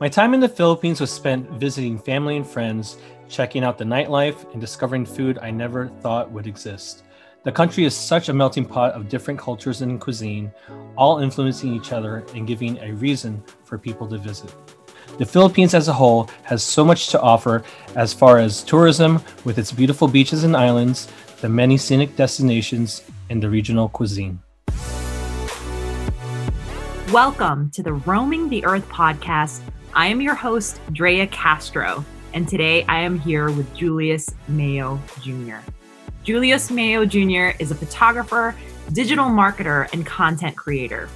My time in the Philippines was spent visiting family and friends, checking out the nightlife, and discovering food I never thought would exist. The country is such a melting pot of different cultures and cuisine, all influencing each other and giving a reason for people to visit. The Philippines as a whole has so much to offer as far as tourism, with its beautiful beaches and islands, the many scenic destinations, and the regional cuisine. Welcome to the Roaming the Earth podcast. I am your host, Drea Castro, and today I am here with Julius Mayo Jr. Julius Mayo Jr. is a photographer, digital marketer, and content creator.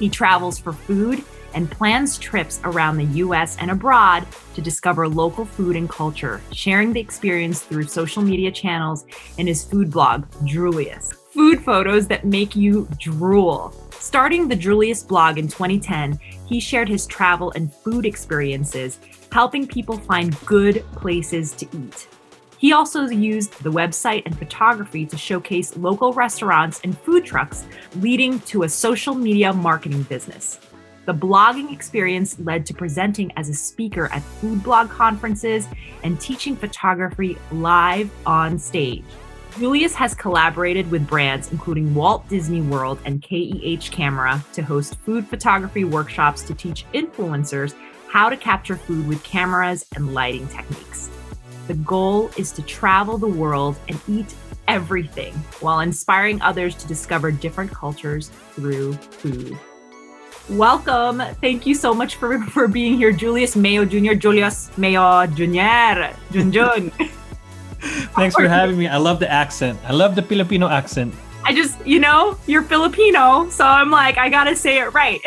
He travels for food and plans trips around the U.S. and abroad to discover local food and culture, sharing the experience through social media channels and his food blog, Droolius. Food photos that make you drool. Starting the Drulius blog in 2010, he shared his travel and food experiences, helping people find good places to eat. He also used the website and photography to showcase local restaurants and food trucks, leading to a social media marketing business. The blogging experience led to presenting as a speaker at food blog conferences and teaching photography live on stage. Julius has collaborated with brands including Walt Disney World and KEH Camera to host food photography workshops to teach influencers how to capture food with cameras and lighting techniques. The goal is to travel the world and eat everything while inspiring others to discover different cultures through food. Welcome. Thank you so much for being here, Julius Mayo Jr. Junjun. Thanks for having me. I love the accent. I love the Filipino accent. I just, you're Filipino, so I'm like, I gotta say it right.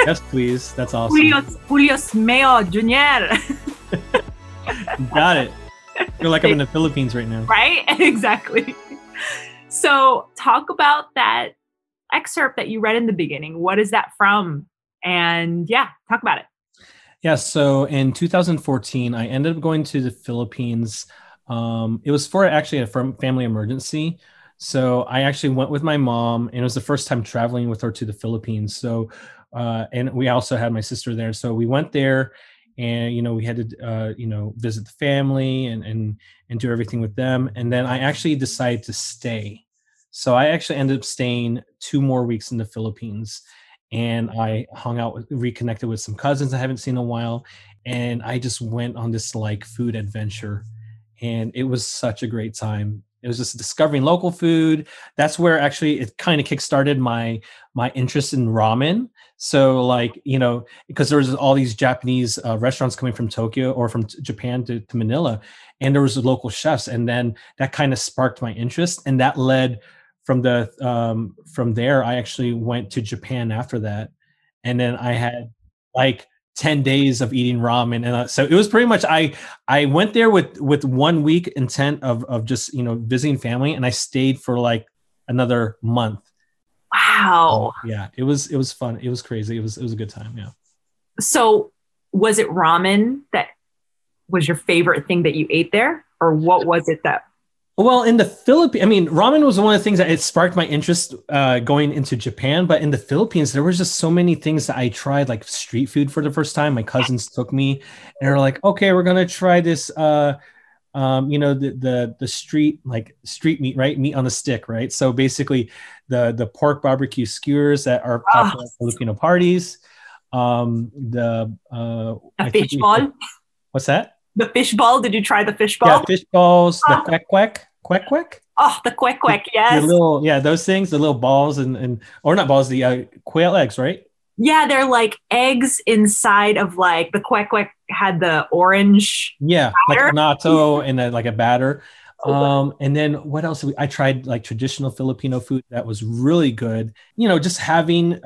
Yes, please. That's awesome. Julius Mayo Jr. Got it. I feel like I'm in the Philippines right now. Right? Exactly. So talk about that excerpt that you read in the beginning. What is that from? And talk about it. Yeah, so in 2014, I ended up going to the Philippines. It was for actually a family emergency. So I actually went with my mom, and it was the first time traveling with her to the Philippines. So, and we also had my sister there. So we went there and, we had to, visit the family and do everything with them. And then I actually decided to stay. So I actually ended up staying 2 more weeks in the Philippines, and I hung out, reconnected with some cousins I haven't seen in a while. And I just went on this food adventure. And it was such a great time. It was just discovering local food. That's where actually it kind of kickstarted my interest in ramen. So because there was all these Japanese restaurants coming from Tokyo or from Japan to Manila, and there was local chefs. And then that kind of sparked my interest. And that led from there, I actually went to Japan after that. And then I had 10 days of eating ramen. And so it was pretty much, I went there with 1 week intent of just, visiting family. And I stayed for another month. Wow. Yeah. It was fun. It was crazy. It was a good time. Yeah. So was it ramen that was your favorite thing that you ate there? Or what was it that? Well, in the Philippines, ramen was one of the things that it sparked my interest going into Japan. But in the Philippines, there was just so many things that I tried, like street food for the first time. My cousins took me, and they were like, "Okay, we're gonna try this, the street meat, right? Meat on a stick, right?" So basically, the pork barbecue skewers that are popular at Filipino parties. The fish ball. What's that? The fish ball. Did you try the fish ball? Yeah, fish balls, the quack quack. Oh, the quack quack, yes. Those things, the little balls or not balls, the quail eggs, right? Yeah, they're eggs inside of the quack quack had the orange. Yeah, batter. Like a natto and a batter. And then what else? I tried traditional Filipino food that was really good. Just having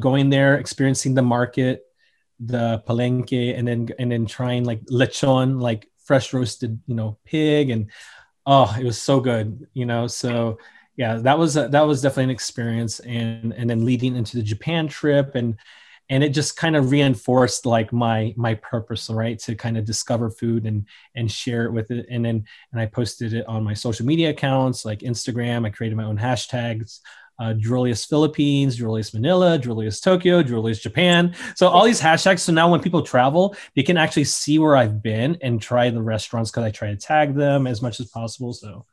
going there, experiencing the market, the palenque, and then trying lechon, fresh roasted pig, and it was so good. So yeah, that was definitely an experience, and then leading into the Japan trip, and it just kind of reinforced my purpose, right, to kind of discover food and share it with it, and I posted it on my social media accounts like Instagram. I created my own hashtags Drulius Philippines, Drulius Manila, Drulius Tokyo, Drulius Japan. So all these hashtags. So now when people travel, they can actually see where I've been and try the restaurants because I try to tag them as much as possible. So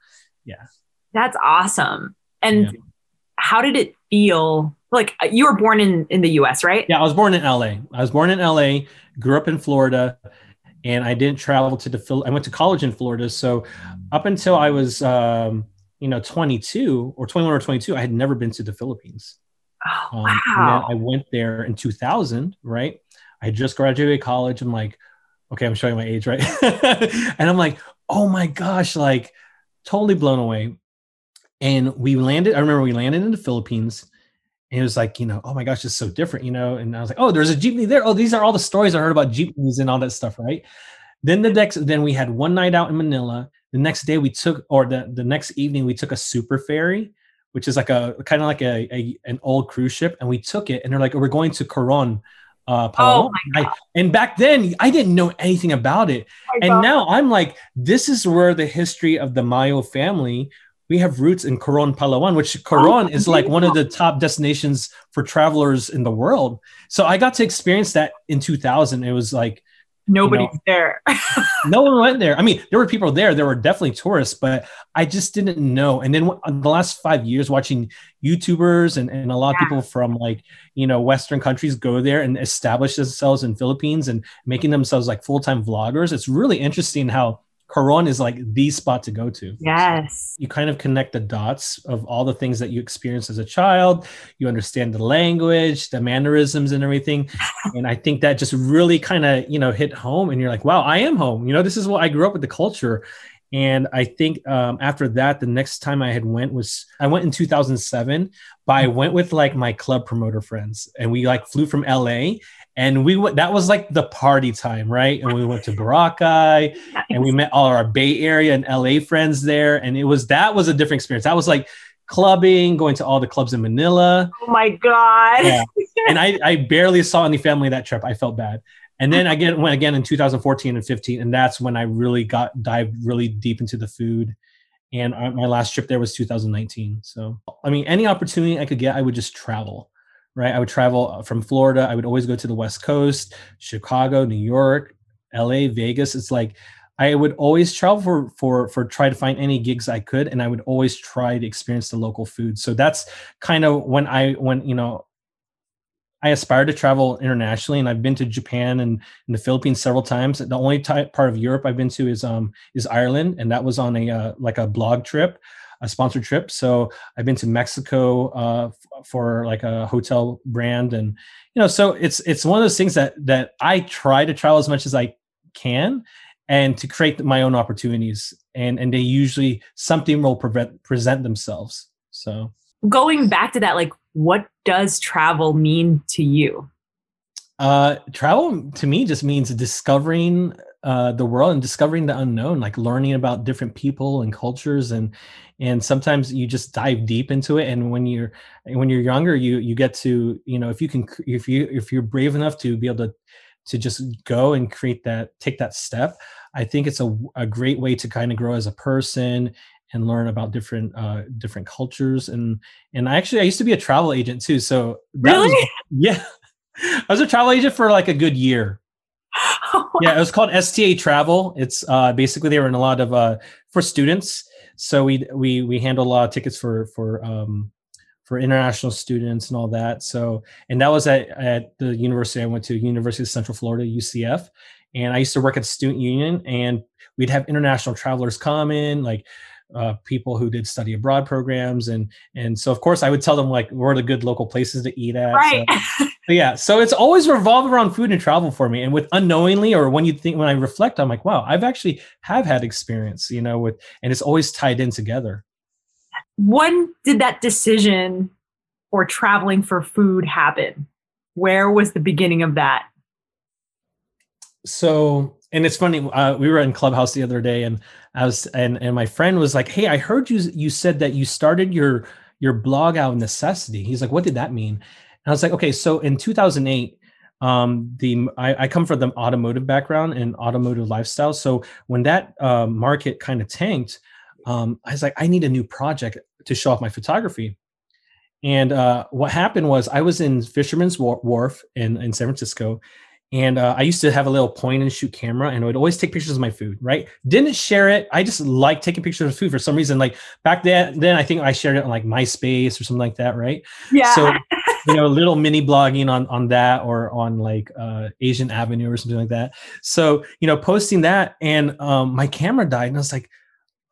yeah. That's awesome. And how did it feel? Like you were born in the US, right? Yeah, I was born in LA. Grew up in Florida. And I didn't travel to the, I went to college in Florida. So up until I was, 21 or 22, I had never been to the Philippines. Oh, wow. And then I went there in 2000, right? I just graduated college. I'm like, okay, I'm showing my age, right? And I'm like, oh my gosh, like totally blown away. And we landed, I remember we landed in the Philippines. And it was like, oh my gosh, it's so different, And I was like, oh, there's a jeepney there. Oh, these are all the stories I heard about jeepneys and all that stuff, right? Then then we had one night out in Manila. The next day the next evening we took a super ferry, which is like a kind of like an old cruise ship, and we took it. And they're like, oh, we're going to Coron. Paolo. Oh my God. And back then I didn't know anything about it. Oh and God. Now I'm like, this is where the history of the Mayo family. We have roots in Coron, Palawan, which Coron is like one of the top destinations for travelers in the world. So I got to experience that in 2000. It was like nobody's there. No one went there. I mean, there were people there. There were definitely tourists, but I just didn't know. And then the last 5 years, watching YouTubers and a lot of people from like Western countries go there and establish themselves in Philippines and making themselves like full-time vloggers. It's really interesting how Coron is like the spot to go to. Yes. So you kind of connect the dots of all the things that you experienced as a child. You understand the language, the mannerisms and everything. And I think that just really kind of, hit home and you're like, wow, I am home. This is what I grew up with, the culture. And I think after that, the next time I went in 2007, but I went with like my club promoter friends and we like flew from LA and that was like the party time, right? And we went to Boracay and we met all our Bay Area and LA friends there. And that was a different experience. That was like clubbing, going to all the clubs in Manila. Oh my God. Yeah. And I barely saw any family that trip. I felt bad. And then I went again in 2014 and 15, and that's when I really dived really deep into the food. And my last trip there was 2019. So, I mean, any opportunity I could get, I would just travel, right? I would travel from Florida. I would always go to the West Coast, Chicago, New York, LA, Vegas. It's like I would always travel for try to find any gigs I could, and I would always try to experience the local food. So that's kind of when I aspire to travel internationally, and I've been to Japan and the Philippines several times. The only part of Europe I've been to is Ireland, and that was on a blog trip, a sponsored trip. So I've been to Mexico for like a hotel brand, and so it's one of those things that I try to travel as much as I can, and to create my own opportunities, and they usually something will present themselves. So going back to that, like, what does travel mean to you? Travel to me just means discovering the world and discovering the unknown, like learning about different people and cultures, and sometimes you just dive deep into it. And when you're younger, you get to if you're brave enough to be able to just go and take that step. I think it's a great way to kind of grow as a person and learn about different cultures. And I used to be a travel agent too. So really? I was a travel agent for like a good year. Oh, wow. Yeah. It was called STA Travel. It's basically they were in a lot of, for students. So we handled a lot of tickets for international students and all that. So, and that was at the university I went to, University of Central Florida, UCF. And I used to work at the student union, and we'd have international travelers come in, like, people who did study abroad programs, and so of course I would tell them like where the good local places to eat at. Right. So it's always revolved around food and travel for me. And with unknowingly, or when I reflect, I'm like, wow, I've actually had experience, and it's always tied in together. When did that decision for traveling for food happen? Where was the beginning of that? So, and it's funny, we were in Clubhouse the other day, and I was, and my friend was like, hey, I heard you said that you started your blog out of necessity. He's like, what did that mean? And I was like, okay, so in 2008, I come from the automotive background and automotive lifestyle. So when that market kind of tanked, I was like, I need a new project to show off my photography. And what happened was I was in Fisherman's Wharf in San Francisco. And I used to have a little point and shoot camera, and I would always take pictures of my food, right? Didn't share it. I just like taking pictures of food for some reason. Like back then I think I shared it on like MySpace or something like that, right? Yeah. So, you know, little mini blogging on that or on like Asian Avenue or something like that. So, you know, posting that, and my camera died, and I was like,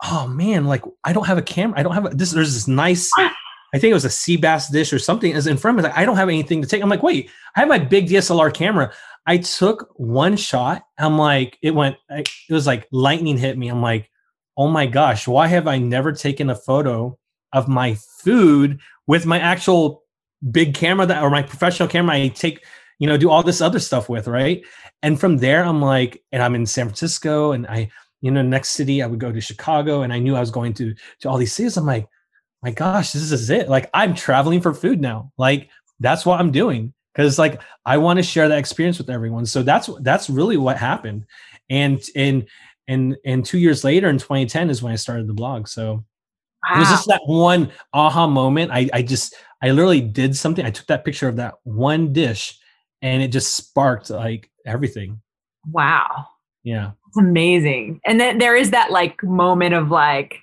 oh man, like I don't have a camera. I don't have this. There's this nice, I think it was a sea bass dish or something, as in front of me. Like, I don't have anything to take. I'm like, wait, I have my big DSLR camera. I took one shot. I'm like, it was like lightning hit me. I'm like, oh my gosh, why have I never taken a photo of my food with my actual big camera or my professional camera I take, you know, do all this other stuff with, right? And from there, I'm like, and I'm in San Francisco, and I, you know, next city, I would go to Chicago, and I knew I was going to all these cities. I'm like, my gosh, this is it. Like, I'm traveling for food now. Like, that's what I'm doing. Because like I want to share that experience with everyone, so that's really what happened, and 2 years later in 2010 is when I started the blog. So wow. It was just that one aha moment. I literally did something. I took that picture of that one dish, and it just sparked like everything. Wow. Yeah. It's amazing. And then there is that like moment of like,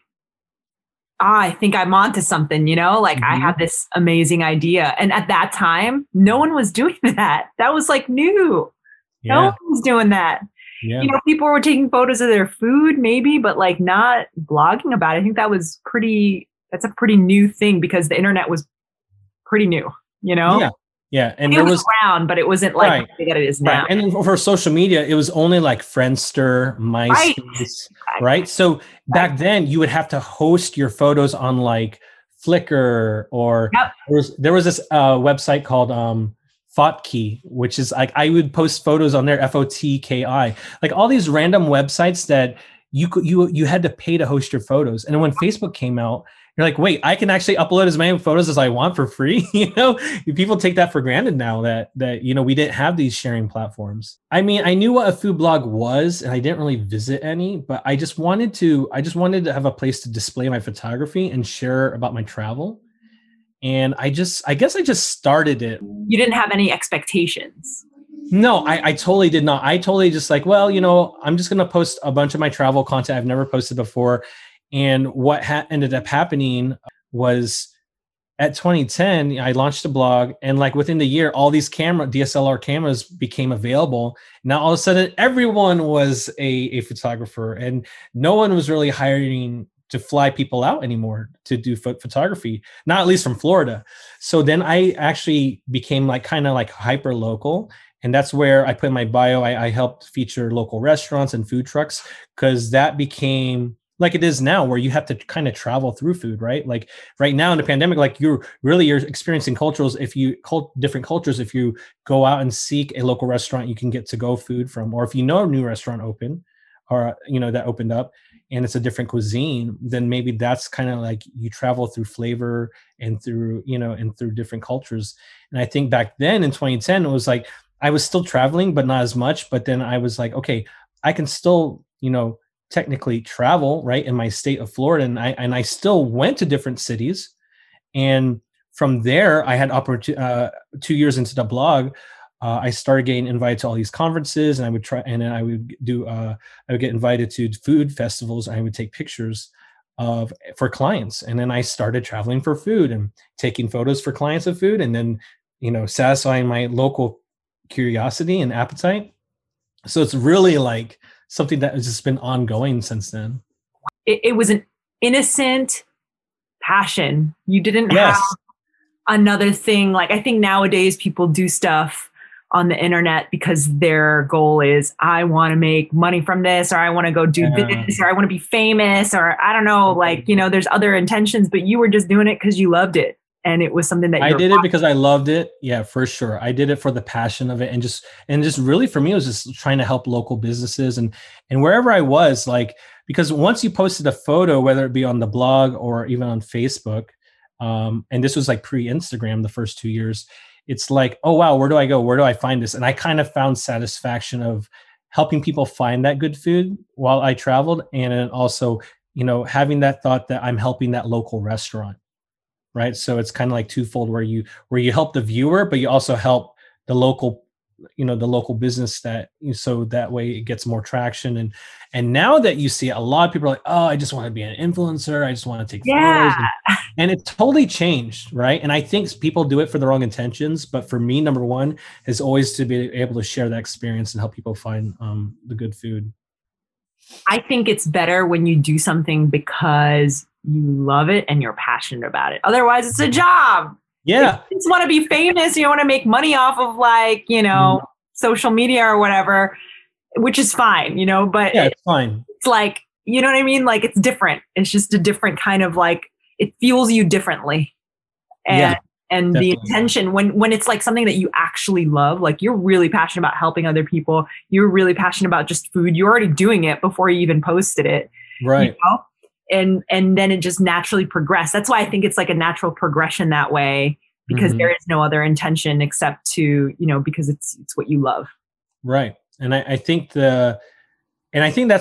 I think I'm onto something, you know, like I had this amazing idea. And at that time, no one was doing that. That was like new. Yeah. No one was doing that. Yeah. You know, people were taking photos of their food maybe, but like not blogging about it. I think that's a pretty new thing because the internet was pretty new, you know? Yeah. Yeah. And it was around, but it wasn't like right, it is now. Right. And for social media, it was only like Friendster, MySpace, right? So back then you would have to host your photos on like Flickr or there was this website called Fotki, which is like, I would post photos on there, Fotki, like all these random websites that you had to pay to host your photos. And then when Facebook came out, you're like, wait, I can actually upload as many photos as I want for free. You know, people take that for granted now that, you know, we didn't have these sharing platforms. I mean, I knew what a food blog was, and I didn't really visit any, but I just wanted to have a place to display my photography and share about my travel. And I guess I just started it. You didn't have any expectations. No, I totally did not. I totally just like, well, you know, I'm just going to post a bunch of my travel content I've never posted before. And what ended up happening was at 2010, I launched a blog, and like within the year, all these DSLR cameras became available. Now, all of a sudden, everyone was a photographer, and no one was really hiring to fly people out anymore to do photography, not at least from Florida. So then I actually became like kind of like hyper local. And that's where I put in my bio. I helped feature local restaurants and food trucks, because that became like it is now, where you have to kind of travel through food, right? Like right now in the pandemic, like you're experiencing different cultures. If you go out and seek a local restaurant, you can get to go food from, or if you know a new restaurant open, or you know that opened up, and it's a different cuisine, then maybe that's kind of like you travel through flavor and through, you know, and through different cultures. And I think back then in 2010, it was like I was still traveling, but not as much. But then I was like, okay, I can still, you know, technically travel right in my state of Florida. And I still went to different cities. And from there, I had 2 years into the blog, I started getting invited to all these conferences, and I would get invited to food festivals, and I would take pictures for clients. And then I started traveling for food and taking photos for clients of food, and then, you know, satisfying my local curiosity and appetite. So it's really like something that has just been ongoing since then. It was an innocent passion. You didn't have another thing. Like I think nowadays people do stuff on the internet because their goal is, I want to make money from this, or I want to go do this, or I want to be famous, or I don't know, like, you know, there's other intentions, but you were just doing it because you loved it. And it was something that I did it because I loved it. Yeah, for sure. I did it for the passion of it. And just really for me, it was just trying to help local businesses and wherever I was, like, because once you posted a photo, whether it be on the blog or even on Facebook, and this was like pre-Instagram, the first 2 years, it's like, oh, wow, where do I go? Where do I find this? And I kind of found satisfaction of helping people find that good food while I traveled. And also, you know, having that thought that I'm helping that local restaurant. right? So it's kind of like twofold, where you help the viewer, but you also help the local, you know, the local business, that so that way it gets more traction. And now that you see a lot of people are like, oh, I just want to be an influencer, I just want to take photos, and it's totally changed, right? And I think people do it for the wrong intentions, but for me, number one is always to be able to share that experience and help people find the good food. I think it's better when you do something because you love it and you're passionate about it. Otherwise, it's a job. Yeah. If you just want to be famous, you want to make money off of, like, you know, social media or whatever, which is fine, you know, but yeah, it's fine. It's like, you know what I mean? Like, it's different. It's just a different kind of, like, it fuels you differently. And definitely. The intention, when it's like something that you actually love, like you're really passionate about helping other people, you're really passionate about just food, you're already doing it before you even posted it. Right. You know? And then it just naturally progressed. That's why I think it's like a natural progression that way, because there is no other intention except to, you know, because it's what you love. Right. And I think that's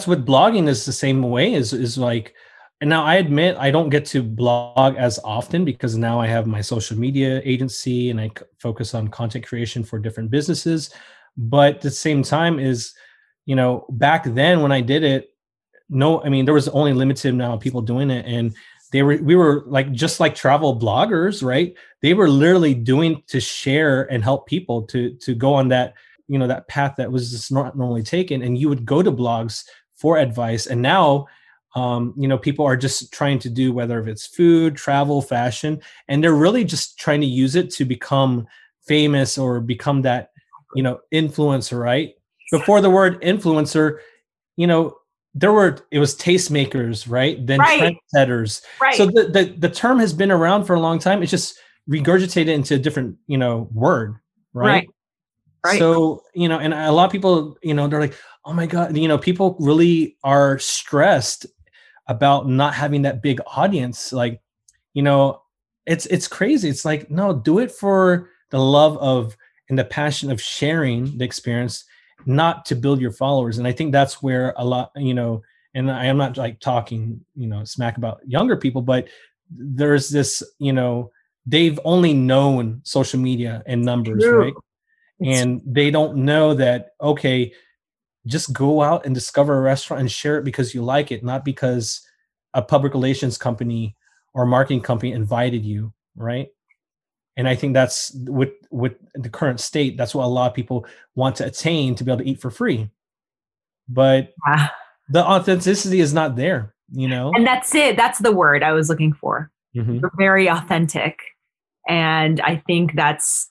with blogging is the same way, is like, and now I admit I don't get to blog as often because now I have my social media agency and I focus on content creation for different businesses. But at the same time is, you know, back then when I did it, no, I mean, there was only limited amount of people doing it. And we were like, just like travel bloggers, right? They were literally doing to share and help people to go on that, you know, that path that was just not normally taken. And you would go to blogs for advice. And now, you know, people are just trying to do, whether if it's food, travel, fashion, and they're really just trying to use it to become famous or become that, you know, influencer, right? Before the word influencer, you know, it was tastemakers, right? Then trendsetters. Right. So the term has been around for a long time. It's just regurgitated into a different, you know, word, right? Right. So, you know, and a lot of people, you know, they're like, oh my God, you know, people really are stressed about not having that big audience. Like, you know, it's crazy. It's like, no, do it for the love of and the passion of sharing the experience, not to build your followers. And I think that's where a lot, you know, and I am not like talking, you know, smack about younger people, but there's this, you know, they've only known social media and numbers, right? And they don't know that, okay, just go out and discover a restaurant and share it because you like it, not because a public relations company or marketing company invited you, right? And I think that's with the current state, that's what a lot of people want to attain, to be able to eat for free. But the authenticity is not there, you know? And that's it. That's the word I was looking for. You're very authentic. And I think that's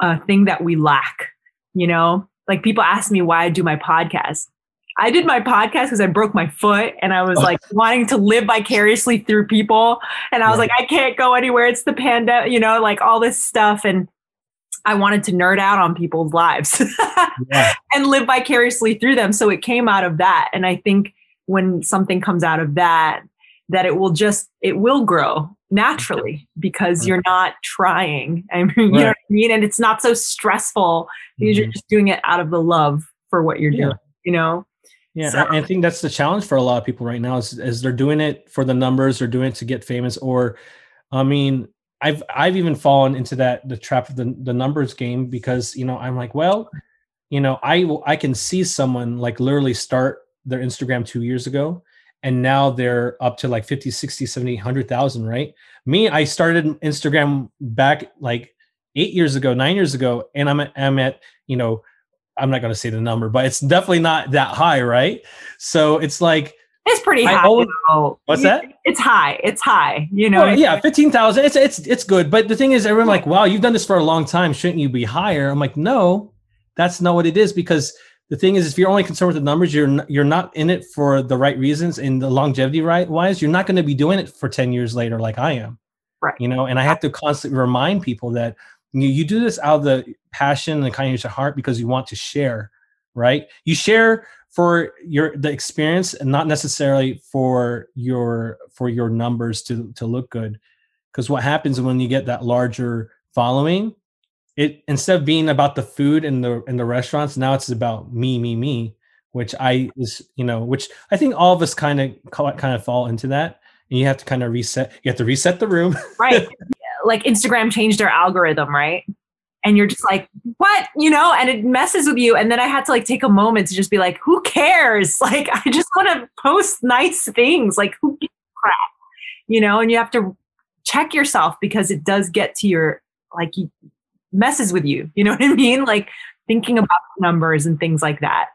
a thing that we lack, you know? Like, people ask me why I do my podcast. I did my podcast because I broke my foot and I was like wanting to live vicariously through people. And I was like, I can't go anywhere. It's the pandemic, you know, like all this stuff. And I wanted to nerd out on people's lives and live vicariously through them. So it came out of that. And I think when something comes out of that, that it will grow naturally because you're not trying. I mean, you know what I mean? And it's not so stressful. You're just doing it out of the love for what you're doing, you know? Yeah, so. I think that's the challenge for a lot of people right now is they're doing it for the numbers, they're doing it to get famous, or, I mean, I've even fallen into the trap of the numbers game because, you know, I'm like, well, you know, I can see someone like literally start their Instagram 2 years ago, and now they're up to like 50, 60, 70, 100,000, right? Me, I started Instagram back like 8 years ago, 9 years ago, and I'm at, you know, I'm not going to say the number, but it's definitely not that high, right? So it's like... It's pretty high. What's that? It's high, you know? Well, yeah, 15,000. It's good. But the thing is, everyone's like, wow, you've done this for a long time. Shouldn't you be higher? I'm like, no, that's not what it is. Because the thing is, if you're only concerned with the numbers, you're not in it for the right reasons. And the longevity wise, you're not going to be doing it for 10 years later like I am. Right. You know, and I have to constantly remind people that you do this out of the passion and the kindness of heart because you want to share, right? You share for the experience and not necessarily for your numbers to look good. Because what happens when you get that larger following, it instead of being about the food and the restaurants, now it's about me, which I think all of us kind of fall into that. and you have to kind of reset. You have to reset the room. Right. Like Instagram changed their algorithm, right? And you're just like, what? You know, and it messes with you. And then I had to like take a moment to just be like, who cares? Like, I just want to post nice things. Like, who gives a crap? You know, and you have to check yourself because it does get to your, like, messes with you. You know what I mean? Like thinking about numbers and things like that.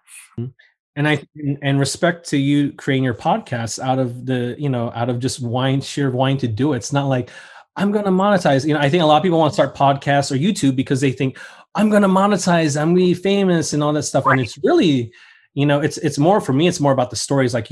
And respect to you creating your podcast out of the, you know, out of just sheer whine to do it. It's not like, I'm going to monetize. You know, I think a lot of people want to start podcasts or YouTube because they think I'm going to monetize, I'm going to be famous and all that stuff. Right. And it's really, you know, it's more for me, it's more about the stories. Like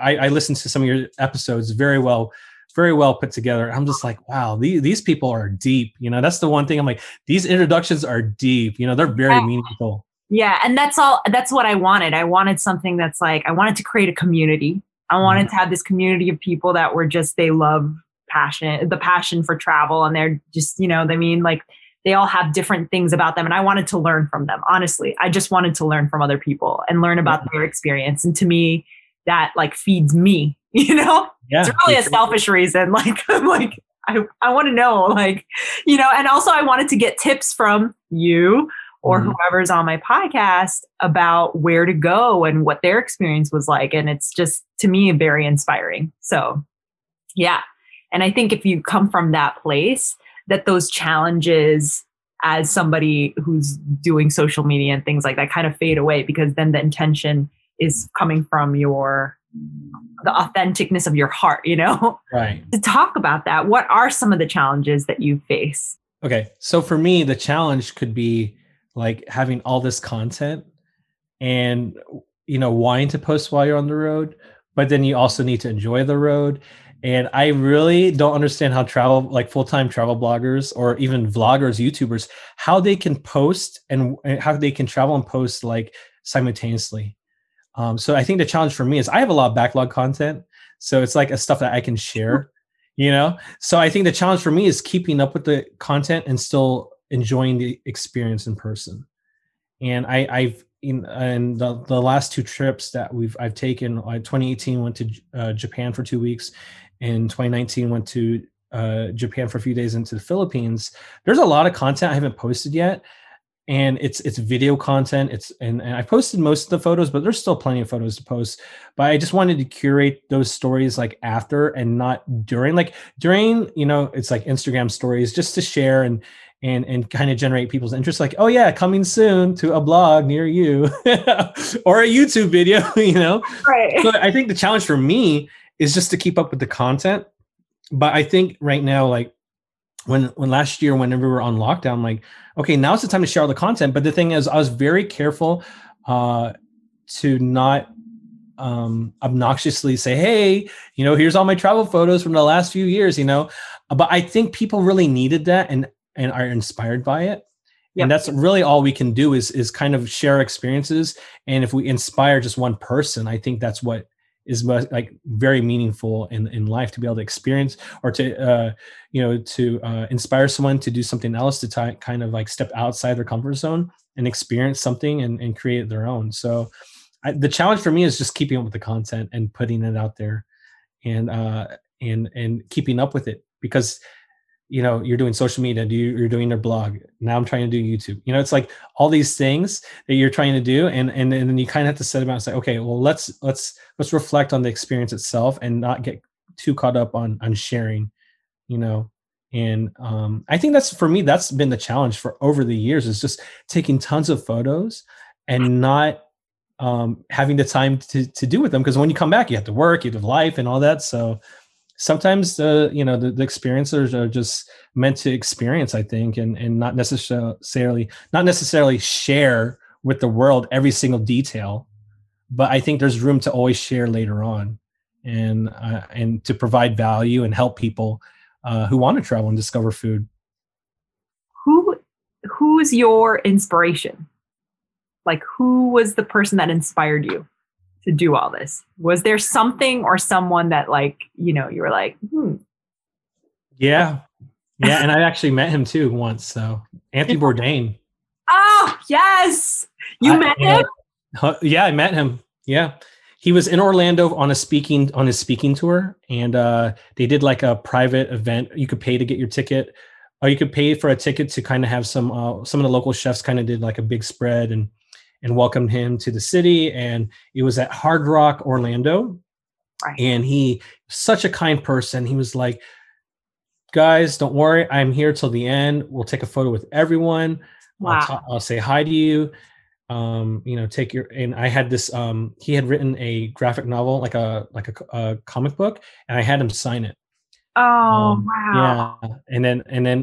I listened to some of your episodes very well put together. I'm just like, wow, these people are deep. You know, that's the one thing I'm like, these introductions are deep, you know, they're very meaningful. Yeah. And that's what I wanted. I wanted something that's like, I wanted to create a community. I wanted to have this community of people that were just, they love the passion for travel. And they're just, you know, I mean, like they all have different things about them. And I wanted to learn from them. Honestly, I just wanted to learn from other people and learn about their experience. And to me, that like feeds me, you know, it's really a selfish reason. Like, I'm like, I want to know, like, you know, and also I wanted to get tips from you or whoever's on my podcast about where to go and what their experience was like. And it's just, to me, very inspiring. So yeah. And I think if you come from that place, that those challenges as somebody who's doing social media and things like that kind of fade away, because then the intention is coming from the authenticness of your heart, you know? Right. To talk about that, what are some of the challenges that you face? Okay. So for me, the challenge could be like having all this content and, you know, wanting to post while you're on the road, but then you also need to enjoy the road. And I really don't understand how travel, like full-time travel bloggers or even vloggers, YouTubers, how they can post and how they can travel and post like simultaneously. So I think the challenge for me is I have a lot of backlog content. So it's like a stuff that I can share, you know? So I think the challenge for me is keeping up with the content and still enjoying the experience in person. And the last two trips that I've taken, 2018 went to Japan for 2 weeks. In 2019, went to Japan for a few days into the Philippines. There's a lot of content I haven't posted yet, and it's video content. And I posted most of the photos, but there's still plenty of photos to post. But I just wanted to curate those stories like after and not during. Like during, you know, it's like Instagram stories just to share and kind of generate people's interest. Like, oh yeah, coming soon to a blog near you or a YouTube video. You know, right? So I think the challenge for me is just to keep up with the content. But I think right now, like when last year, whenever we were on lockdown, like, okay, now's the time to share all the content. But the thing is, I was very careful to not obnoxiously say, hey, you know, here's all my travel photos from the last few years, you know. But I think people really needed that and are inspired by it. Yep. And that's really all we can do is kind of share experiences. And if we inspire just one person, I think that's what is like very meaningful in life, to be able to experience or to, you know, to inspire someone to do something else, to kind of like step outside their comfort zone and experience something and create their own. So the challenge for me is just keeping up with the content and putting it out there and keeping up with it, because, you know, you're doing social media, you're doing their blog. Now I'm trying to do YouTube. You know, it's like all these things that you're trying to do. And then you kind of have to set about and say, okay, well, let's reflect on the experience itself and not get too caught up on sharing, you know? And I think that's been the challenge for over the years, is just taking tons of photos and not having the time to do with them. Cause when you come back, you have to work, you have life and all that. So sometimes the experiences are just meant to experience, I think, and not necessarily share with the world every single detail, but I think there's room to always share later on, and to provide value and help people who want to travel and discover food. Who's your inspiration? Like, who was the person that inspired you to do all this? Was there something or someone that, like, you know, you were like, Yeah. And I actually met him too once. So Anthony Bourdain. Oh, yes. You met him? Yeah, I met him. Yeah. He was in Orlando on his speaking tour, and they did like a private event. You could pay to get your ticket, or you could pay for a ticket to kind of have some of the local chefs kind of did like a big spread and welcomed him to the city. And it was at Hard Rock Orlando. Right. And he, such a kind person. He was like, guys, don't worry. I'm here till the end. We'll take a photo with everyone. Wow. I'll say hi to you. And I had this, he had written a graphic novel, like a comic book, and I had him sign it. Oh, wow. Yeah.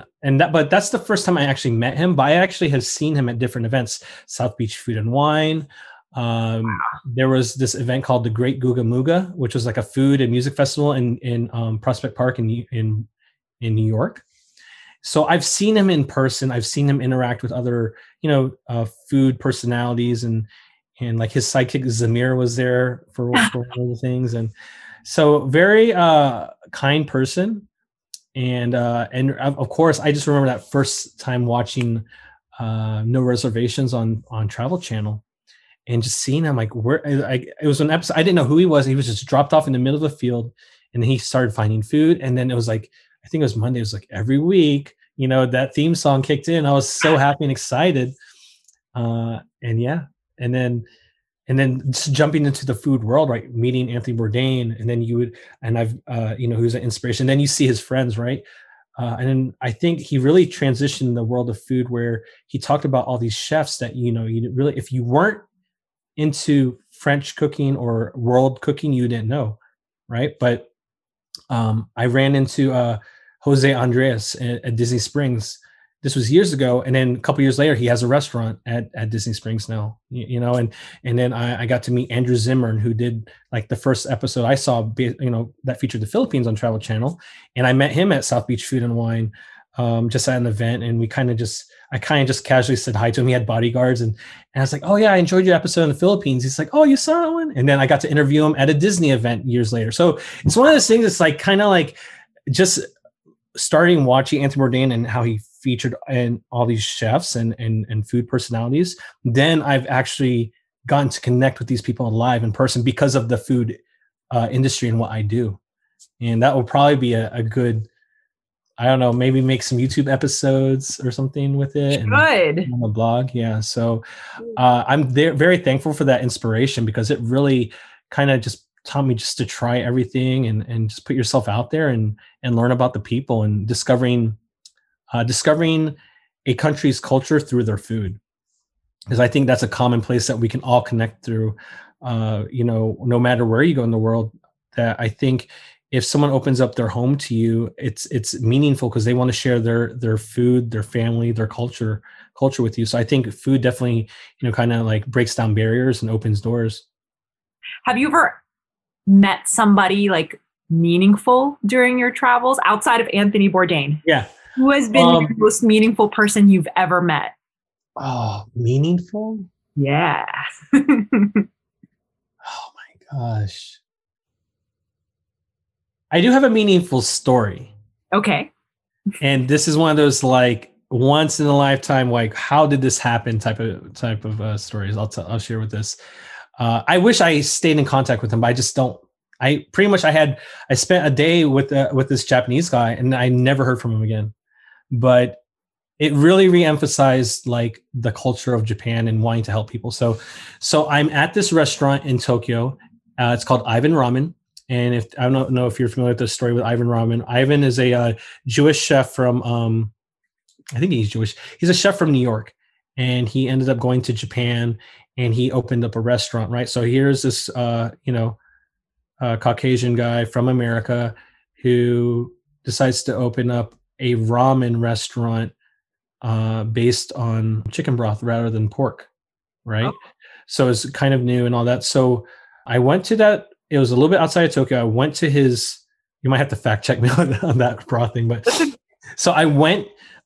But that's the first time I actually met him, but I actually have seen him at different events, South Beach Food and Wine. Wow. There was this event called the Great Guga Muga, which was like a food and music festival in Prospect Park in New York. So I've seen him in person. I've seen him interact with other, food personalities, and like his sidekick Zamir was there for all the things. And so very kind person. And of course, I just remember that first time watching No Reservations on Travel Channel, and just seeing him it was an episode. I didn't know who he was. He was just dropped off in the middle of the field, and he started finding food. And then it was like, I think it was Monday. It was like every week, that theme song kicked in. I was so happy and excited. And then just jumping into the food world, right? Meeting Anthony Bourdain, and then who's an inspiration. Then you see his friends, right? And then I think he really transitioned the world of food, where he talked about all these chefs that, you really, if you weren't into French cooking or world cooking, you didn't know. Right. But, I ran into Jose Andres at Disney Springs. This was years ago, and then a couple years later, he has a restaurant at Disney Springs now. And then I got to meet Andrew Zimmern, who did like the first episode I saw, that featured the Philippines on Travel Channel, and I met him at South Beach Food and Wine, just at an event, and I casually said hi to him. He had bodyguards, and I was like, oh yeah, I enjoyed your episode in the Philippines. He's like, oh, you saw that one? And then I got to interview him at a Disney event years later. So it's one of those things that's like kind of like just starting watching Anthony Bourdain and how he featured in all these chefs and food personalities. Then I've actually gotten to connect with these people live in person because of the food industry and what I do. And that will probably be a good, I don't know, maybe make some YouTube episodes or something with it. Good. And on the blog. Yeah. So I'm very thankful for that inspiration, because it really kind of just taught me just to try everything and just put yourself out there and learn about the people, and discovering a country's culture through their food. Because I think that's a common place that we can all connect through, no matter where you go in the world. That I think, if someone opens up their home to you, it's meaningful, because they want to share their food, their family, their culture with you. So I think food definitely, kind of like breaks down barriers and opens doors. Have you ever met somebody like meaningful during your travels outside of Anthony Bourdain? Yeah. Who has been the most meaningful person you've ever met? Oh, meaningful? Yeah. Oh my gosh. I do have a meaningful story. Okay. And this is one of those like once in a lifetime, like how did this happen type of stories. I'll share with this. I wish I stayed in contact with him, but I just don't. I pretty much I spent a day with this Japanese guy, and I never heard from him again. But it really reemphasized like the culture of Japan and wanting to help people. So I'm at this restaurant in Tokyo. It's called Ivan Ramen. And if I don't know if you're familiar with the story with Ivan Ramen, Ivan is a Jewish chef from, I think he's Jewish. He's a chef from New York, and he ended up going to Japan, and he opened up a restaurant, right? So here's this, Caucasian guy from America who decides to open up a ramen restaurant based on chicken broth rather than pork, right? Oh. So it's kind of new and all that. So I went to that. It was a little bit outside of Tokyo. I went to his, you might have to fact check me on that broth thing, but so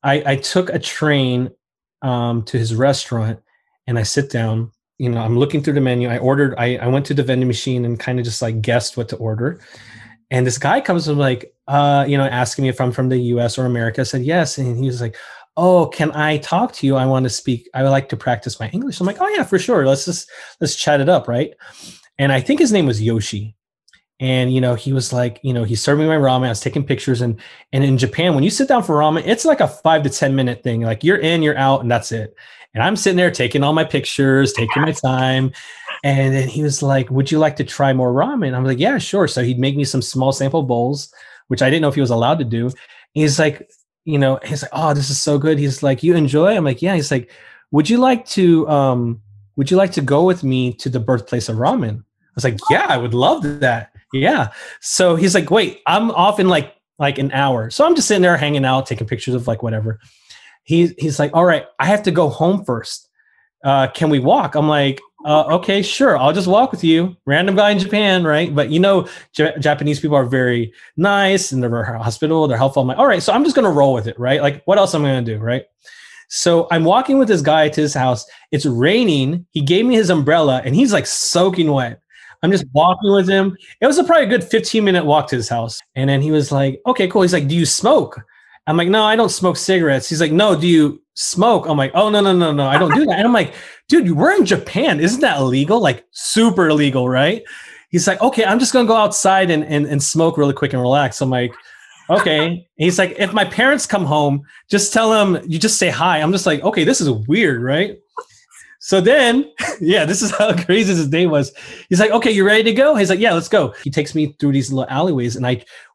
I took a train to his restaurant, and I sit down, I'm looking through the menu. I went to the vending machine and kind of just like guessed what to order. And this guy comes and like, asking me if I'm from the US or America. I said, yes. And he was like, oh, can I talk to you? I want to speak. I would like to practice my English. I'm like, oh yeah, for sure. Let's chat it up. Right. And I think his name was Yoshi. And, you know, he was like, you know, he served me my ramen. I was taking pictures. And in Japan, when you sit down for ramen, it's like a 5 to 10 minute thing. Like you're in, you're out, and that's it. And I'm sitting there taking all my pictures, taking my time. And then he was like, would you like to try more ramen? I'm like, yeah, sure. So he'd make me some small sample bowls, which I didn't know if he was allowed to do. And he's like, you know, he's like, oh, this is so good. He's like, you enjoy? I'm like, yeah. He's like, would you like to go with me to the birthplace of ramen? I was like, yeah, I would love that. Yeah. So he's like, wait, I'm off in like an hour. So I'm just sitting there hanging out, taking pictures of like whatever. He's like, all right, I have to go home first. Can we walk? I'm like, okay, sure. I'll just walk with you. Random guy in Japan, right? But you know, Japanese people are very nice and they're very hospitable. They're helpful. I'm like, all right, so I'm just going to roll with it, right? Like what else am I going to do, right? So I'm walking with this guy to his house. It's raining. He gave me his umbrella and he's like soaking wet. I'm just walking with him. It was probably a good 15-minute walk to his house. And then he was like, okay, cool. He's like, do you smoke? I'm like, no, I don't smoke cigarettes. He's like, no, do you smoke? I'm like, oh, no, I don't do that. And I'm like, dude, we're in Japan. Isn't that illegal? Like super illegal, right? He's like, okay, I'm just going to go outside and smoke really quick and relax. I'm like, okay. And he's like, if my parents come home, just tell them, you just say hi. I'm just like, okay, this is weird, right? So then, yeah, this is how crazy his day was. He's like, okay, you ready to go? He's like, yeah, let's go. He takes me through these little alleyways. And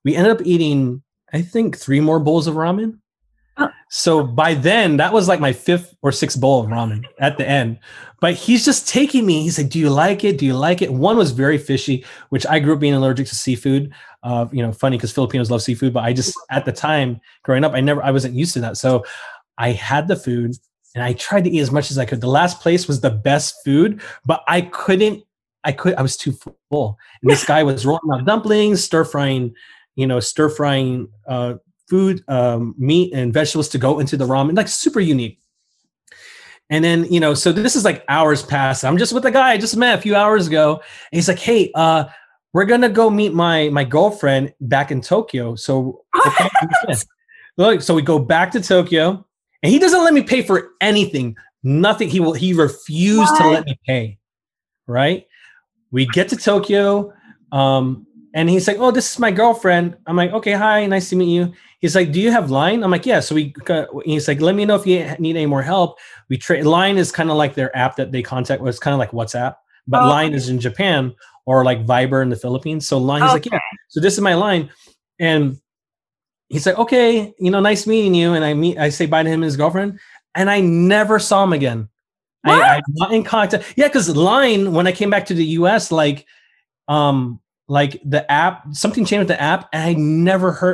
we ended up eating, I think, 3 more bowls of ramen. So by then, that was like my 5th or 6th bowl of ramen at the end. But he's just taking me. He's like, do you like it? Do you like it? One was very fishy, which I grew up being allergic to seafood. You know, funny because Filipinos love seafood. But I just, at the time, growing up, I wasn't used to that. So I had the food. And I tried to eat as much as I could. The last place was the best food, but I was too full. And this guy was rolling out dumplings, stir frying food, meat and vegetables to go into the ramen, like super unique. And then, you know, so this is like hours past. I'm just with the guy I just met a few hours ago. And he's like, hey, we're going to go meet my girlfriend back in Tokyo. So, look, so we go back to Tokyo. And he doesn't let me pay for anything. Nothing. He refused to let me pay. Right. We get to Tokyo. And he's like, oh, this is my girlfriend. I'm like, okay, hi. Nice to meet you. He's like, do you have Line? I'm like, yeah. So he's like, let me know if you need any more help. We trade. Line is kind of like their app that they contact with. It's kind of like WhatsApp, but Line is in Japan or like Viber in the Philippines. So Line, he's like, yeah, so this is my Line. And he's like, okay, you know, nice meeting you. And I say bye to him and his girlfriend. And I never saw him again. I'm not in contact. Yeah, because Line, when I came back to the US, like the app, something changed with the app. And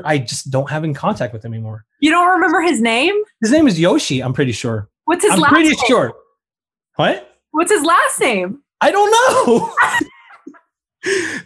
I just don't have in contact with him anymore. You don't remember his name? His name is Yoshi, I'm pretty sure. What's his last name? I'm pretty sure. What? What's his last name? I don't know.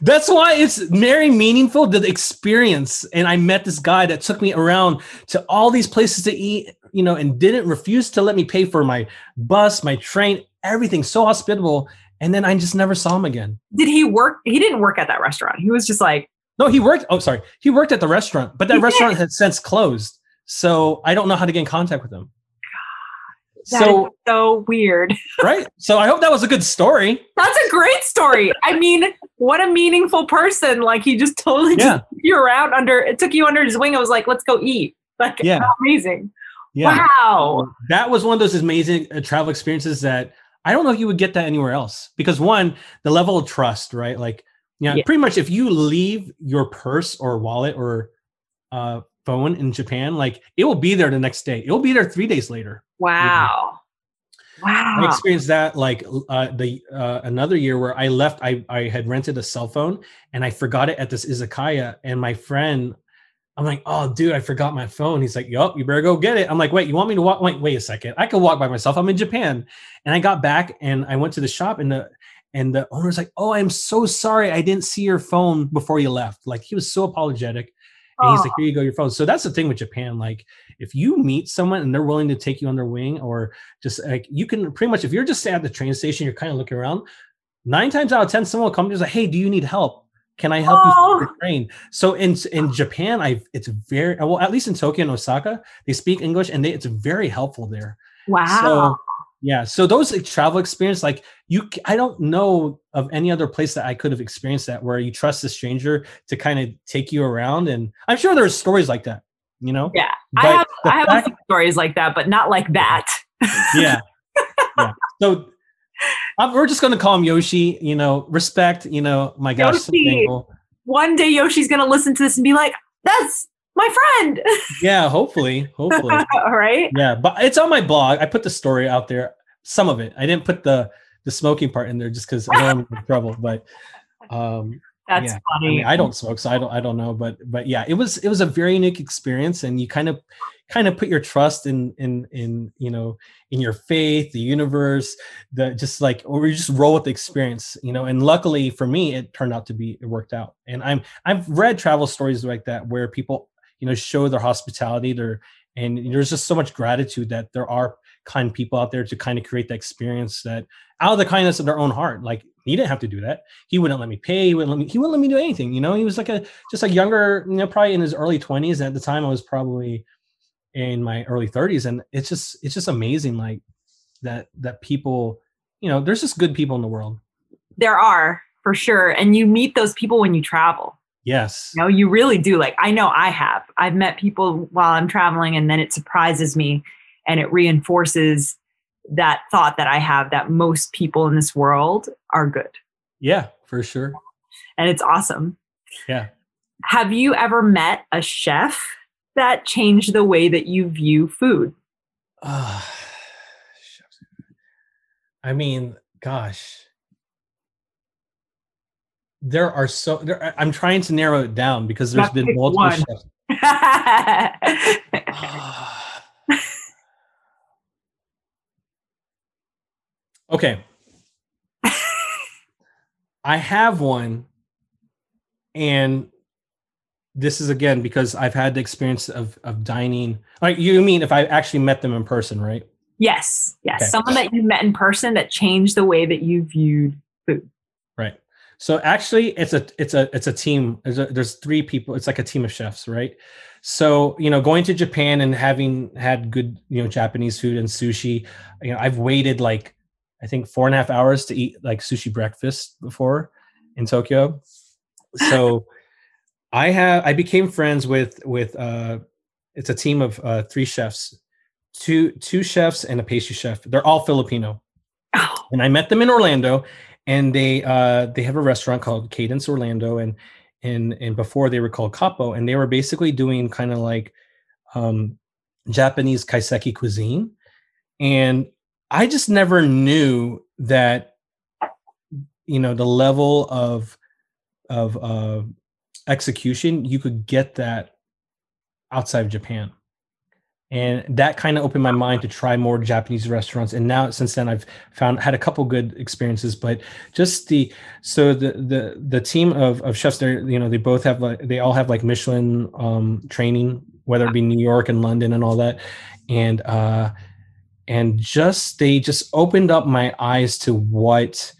That's why it's very meaningful, the experience. And I met this guy that took me around to all these places to eat, you know, and didn't refuse to let me pay for my bus, my train, everything. So hospitable. And then I just never saw him again. Did he work? He didn't work at that restaurant. He was just like. No, he worked. Oh, sorry. He worked at the restaurant, but that restaurant has since closed. So I don't know how to get in contact with him. That is so weird. Right? So I hope that was a good story. That's a great story. I mean, what a meaningful person. Like he just totally took you around it took you under his wing. I was like, let's go eat. Like amazing. Yeah. Wow. That was one of those amazing travel experiences that I don't know if you would get that anywhere else. Because one, the level of trust, right? Like, pretty much if you leave your purse or wallet or phone in Japan, like it will be there the next day. It will be there 3 days later. Wow. Maybe. Wow. I experienced that like another year where I left, I had rented a cell phone and I forgot it at this izakaya. And my friend, I'm like, oh dude, I forgot my phone. He's like, yup, you better go get it. I'm like, wait, you want me to walk? Wait a second. I can walk by myself. I'm in Japan. And I got back and I went to the shop and the owner's like, oh, I'm so sorry. I didn't see your phone before you left. Like he was so apologetic. And he's like, here you go, your phone. So that's the thing with Japan. Like if you meet someone and they're willing to take you on their wing or just like you can pretty much, if you're just at the train station, you're kind of looking around 9 times out of 10, someone will come to you and say, hey, do you need help? Can I help you for the train? So in Japan, it's very, well, at least in Tokyo and Osaka, they speak English and it's very helpful there. Wow. So Yeah. So those travel experience, like I don't know of any other place that I could have experienced that, where you trust a stranger to kind of take you around. And I'm sure there's stories like that, you know? Yeah. But I have some stories like that, but not like that. Yeah. Yeah. So we're just going to call him Yoshi, you know, respect, you know, my gosh. Yoshi. So one day Yoshi's going to listen to this and be like, that's my friend. Yeah, hopefully. All right. Yeah, but it's on my blog. I put the story out there, some of it. I didn't put the smoking part in there just because I know I'm in trouble, but that's funny. I mean, I don't smoke, so I don't know, but yeah, it was a very unique experience, and you kind of put your trust in you know, in your faith, the universe, or you just roll with the experience, you know. And luckily for me, it worked out. And I've read travel stories like that where people, you know, show their hospitality and there's just so much gratitude that there are kind people out there to kind of create the experience that out of the kindness of their own heart. Like, he didn't have to do that. He wouldn't let me pay. He wouldn't let me do anything. You know, he was like just younger, you know, probably in his early 20s. And at the time I was probably in my early 30s. And it's just amazing. Like that people, you know, there's just good people in the world. There are, for sure. And you meet those people when you travel. Yes. You know, you really do. Like, I know I have. I've met people while I'm traveling, and then it surprises me, and it reinforces that thought that I have, that most people in this world are good. Yeah, for sure. And it's awesome. Yeah. Have you ever met a chef that changed the way that you view food? I mean, gosh. I'm trying to narrow it down because there's been multiple chefs. Okay. I have one. And this is, again, because I've had the experience of dining. Like, you mean if I actually met them in person, right? Yes. Yes. Okay. Someone that you met in person that changed the way that you viewed food. Right. So actually, it's a team. There's three people. It's like a team of chefs, right? So, you know, going to Japan and having had good, you know, Japanese food and sushi, you know, I've waited like, I think 4.5 hours to eat like sushi breakfast before in Tokyo. So I became friends with it's a team of three chefs, two chefs and a pastry chef. They're all Filipino. Oh. And I met them in Orlando. And they have a restaurant called Cadence Orlando, and before they were called Capo, and they were basically doing kind of like Japanese kaiseki cuisine. And I just never knew that, you know, the level of execution you could get that outside of Japan. And that kind of opened my mind to try more Japanese restaurants. And now, since then, I've had a couple good experiences. But just the team of chefs there, you know, they all have like Michelin training, whether it be New York and London and all that. And they just opened up my eyes to what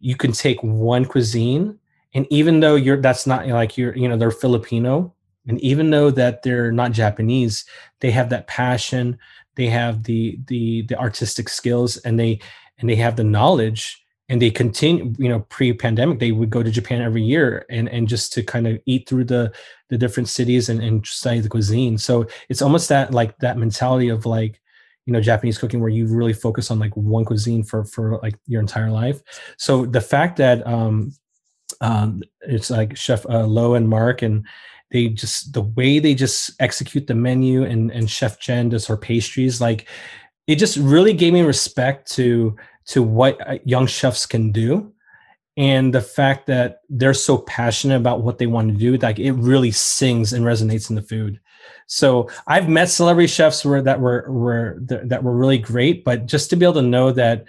you can take one cuisine. And even though they're Filipino, and even though that they're not Japanese, they have that passion, they have the artistic skills, and they have the knowledge, and they continue, you know, pre-pandemic, they would go to Japan every year and just to kind of eat through the different cities and study the cuisine. So it's almost that, like, that mentality of, like, you know, Japanese cooking, where you really focus on like one cuisine for like your entire life. So the fact that it's like Chef Lo and Mark, and they just, the way they just execute the menu, and Chef Jen does her pastries, like, it just really gave me respect to what young chefs can do. And the fact that they're so passionate about what they want to do, like, it really sings and resonates in the food. So I've met celebrity chefs that were really great, but just to be able to know that,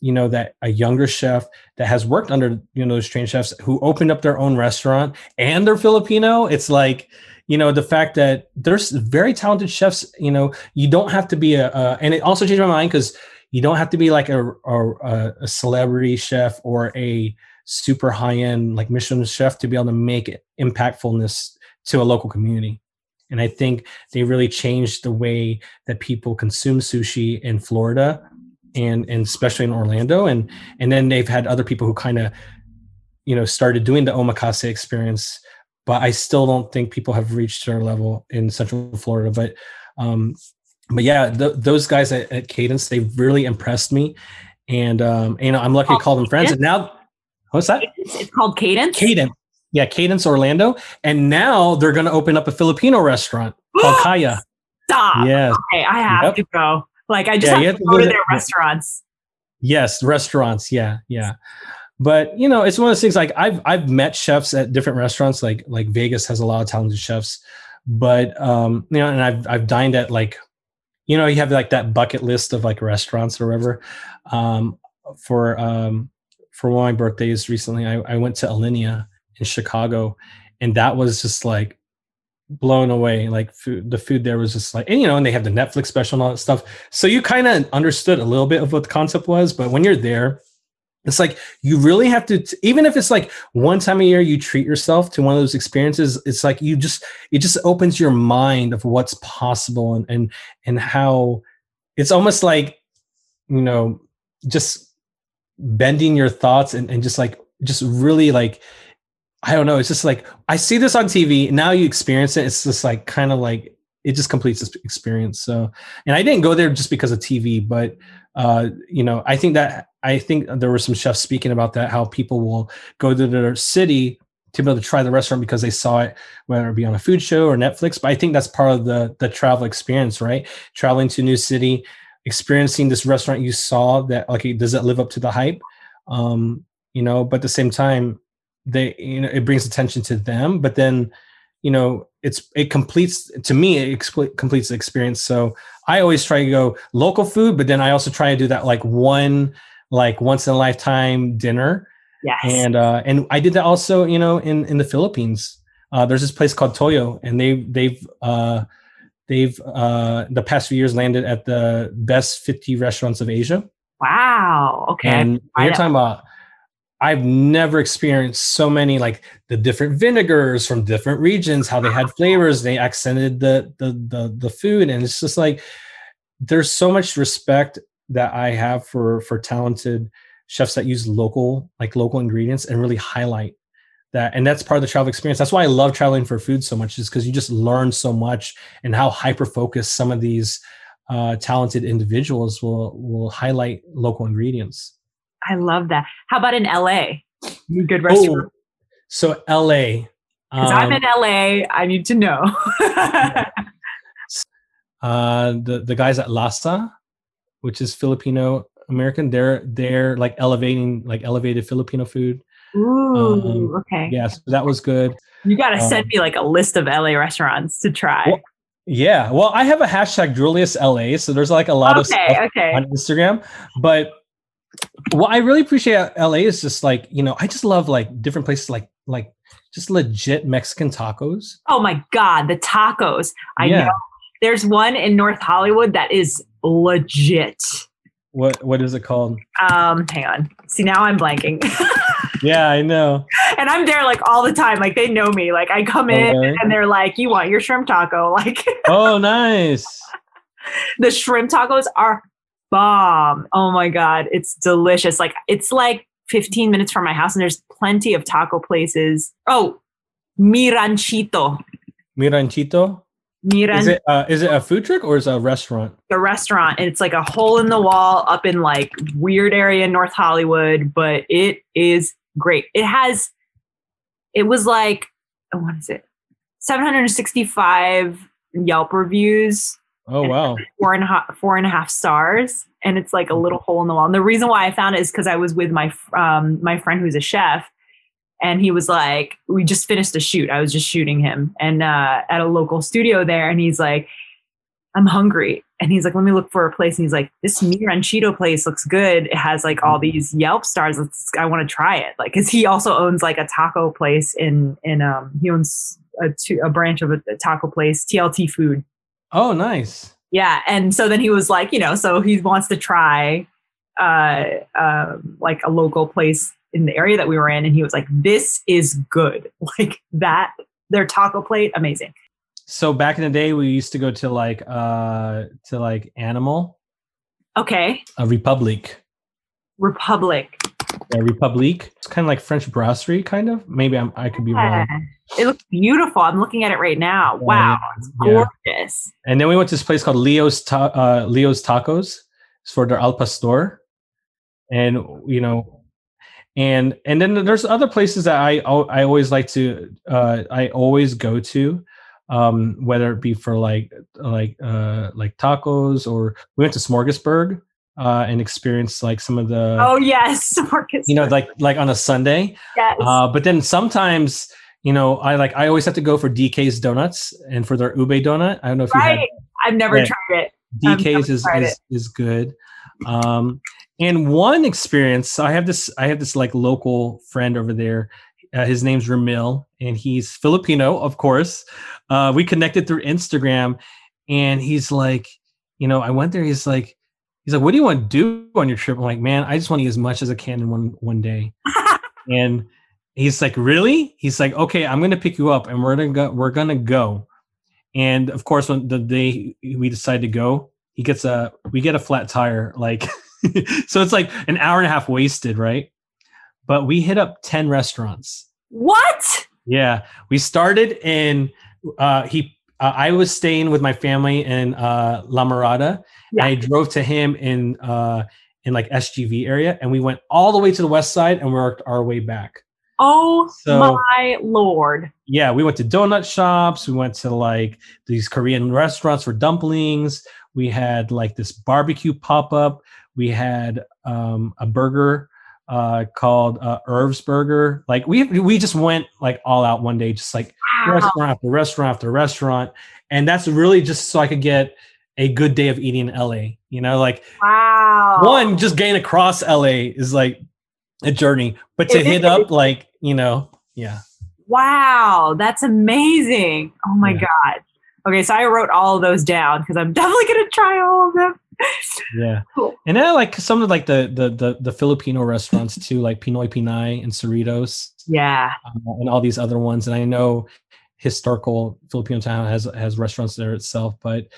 you know, that a younger chef that has worked under, you know, those trained chefs who opened up their own restaurant and they're Filipino, it's like, you know, the fact that there's very talented chefs, you know, you don't have to be and it also changed my mind, because you don't have to be like a celebrity chef or a super high end like Michelin chef to be able to make impactfulness to a local community. And I think they really changed the way that people consume sushi in Florida and especially in Orlando. And then they've had other people who kind of, you know, started doing the omakase experience, but I still don't think people have reached their level in Central Florida. But yeah, those guys at Cadence, they really impressed me. And, you know, I'm lucky to call them friends. And now, what's that? It's called Cadence? Cadence. Yeah, Cadence Orlando. And now they're going to open up a Filipino restaurant called Kaya. Stop. Yes. Okay, I have to go. Like, I just have to go to their restaurants. Yes, restaurants. Yeah, yeah. But, you know, it's one of those things, like, I've met chefs at different restaurants. Like Vegas has a lot of talented chefs. But, you know, and I've dined at, like, you know, you have, like, that bucket list of, like, restaurants or whatever. For one of my birthdays recently, I went to Alinea in Chicago, and that was just like blown away. Like the food there was just like, and you know, and they have the Netflix special and all that stuff. So you kind of understood a little bit of what the concept was, but when you're there, it's like, you really have to, even if it's like one time a year, you treat yourself to one of those experiences. It's like, it just opens your mind of what's possible and how it's almost like, you know, just bending your thoughts and just like, just really like, I don't know. It's just like, I see this on TV. Now you experience it. It's just like, kind of like, it just completes this experience. So, and I didn't go there just because of TV, but you know, I think there were some chefs speaking about that, how people will go to their city to be able to try the restaurant because they saw it, whether it be on a food show or Netflix. But I think that's part of the travel experience, right? Traveling to a new city, experiencing this restaurant you saw that, okay, does it live up to the hype? You know, but at the same time, they, you know, it brings attention to them, but then, you know, it completes the experience. So I always try to go local food, but then I also try to do that like once in a lifetime dinner. Yes. And I did that also, you know, in the Philippines. There's this place called Toyo, and they've the past few years landed at the best 50 restaurants of Asia. Wow. Okay. And you're talking about, I've never experienced so many, like the different vinegars from different regions, how they had flavors, they accented the food. And it's just like, there's so much respect that I have for talented chefs that use local ingredients and really highlight that. And that's part of the travel experience. That's why I love traveling for food so much, is because you just learn so much, and how hyper-focused some of these talented individuals will highlight local ingredients. I love that. How about in LA? Good restaurant. Oh, so LA. Because I'm in LA, I need to know. The guys at Lasa, which is Filipino American, they're like elevated Filipino food. Ooh, okay. Yeah, so that was good. You gotta send me like a list of LA restaurants to try. Well, yeah. Well, I have a hashtag Drulius LA, so there's like a lot of stuff on Instagram, but. What I really appreciate LA is just like, you know, I just love like different places, like just legit Mexican tacos. Oh my God, the tacos. I know. There's one in North Hollywood that is legit. What is it called? Hang on. See, now I'm blanking. Yeah, I know. And I'm there like all the time. Like they know me. Like I come in and they're like, you want your shrimp taco? Like, oh, nice. The shrimp tacos are bomb. Oh my God. It's delicious. Like it's like 15 minutes from my house, and there's plenty of taco places. Oh, Mi Ranchito. Mi Ranchito? Is it a food truck or is it a restaurant? The restaurant. And it's like a hole in the wall up in like weird area in North Hollywood, but it is great. It was like, what is it? 765 Yelp reviews. Oh, wow. 4.5 stars. And it's like a little hole in the wall. And the reason why I found it is because I was with my friend who's a chef, and he was like, we just finished a shoot. I was just shooting him and at a local studio there. And he's like, I'm hungry. And he's like, let me look for a place. And he's like, this Mi Ranchito place looks good. It has like all these Yelp stars. I want to try it. Like, cause he also owns like a taco place he owns a branch of a taco place, TLT Food. Oh, nice. Yeah. And so then he was like, you know, so he wants to try like a local place in the area that we were in. And he was like, this is good. Like that, their taco plate, amazing. So back in the day, we used to go to like Animal. Okay. A Republique. Republique. Yeah, Republique. It's kind of like French brasserie, kind of. Maybe I could be wrong. It looks beautiful. I'm looking at it right now. Wow, it's gorgeous. Yeah. And then we went to this place called Leo's Tacos. It's for their al pastor, and you know, and then there's other places that I always like to I always go to. Whether it be for like tacos, or we went to Smorgasburg and experienced like some of the Smorgasburg, you know, like on a Sunday. Yes. But then sometimes, you know, I always have to go for DK's Donuts and for their ube donut. I don't know if you had. I've never tried it. DK's is good. And one experience I have this like local friend over there. His name's Ramil, and he's Filipino, of course. We connected through Instagram, and he's like, you know, I went there. He's like, what do you want to do on your trip? I'm like, man, I just want to eat as much as I can in one day. And he's like, really? He's like, okay, I'm gonna pick you up, and we're gonna go. And of course, when the day we decide to go, we get a flat tire, like, so it's like an hour and a half wasted, right? But we hit up 10 restaurants. What? Yeah. We started in, I was staying with my family in La Mirada. Yeah. I drove to him in like SGV area, and we went all the way to the west side and worked our way back. Oh, my Lord. Yeah. We went to donut shops. We went to like these Korean restaurants for dumplings. We had like this barbecue pop-up. We had a burger called Irv's Burger. Like we just went like all out one day, just like restaurant after restaurant after restaurant, and that's really just so I could get a good day of eating in LA. You know, like one just getting across LA is like a journey, but to hit up like, you know, yeah. Wow, that's amazing! Oh my God. Okay, so I wrote all of those down because I'm definitely gonna try all of them. Yeah, cool. And then I like some of like the Filipino restaurants too, like Pinoy Pinay and Cerritos. Yeah, and all these other ones. And I know historical Filipino town has restaurants there itself. But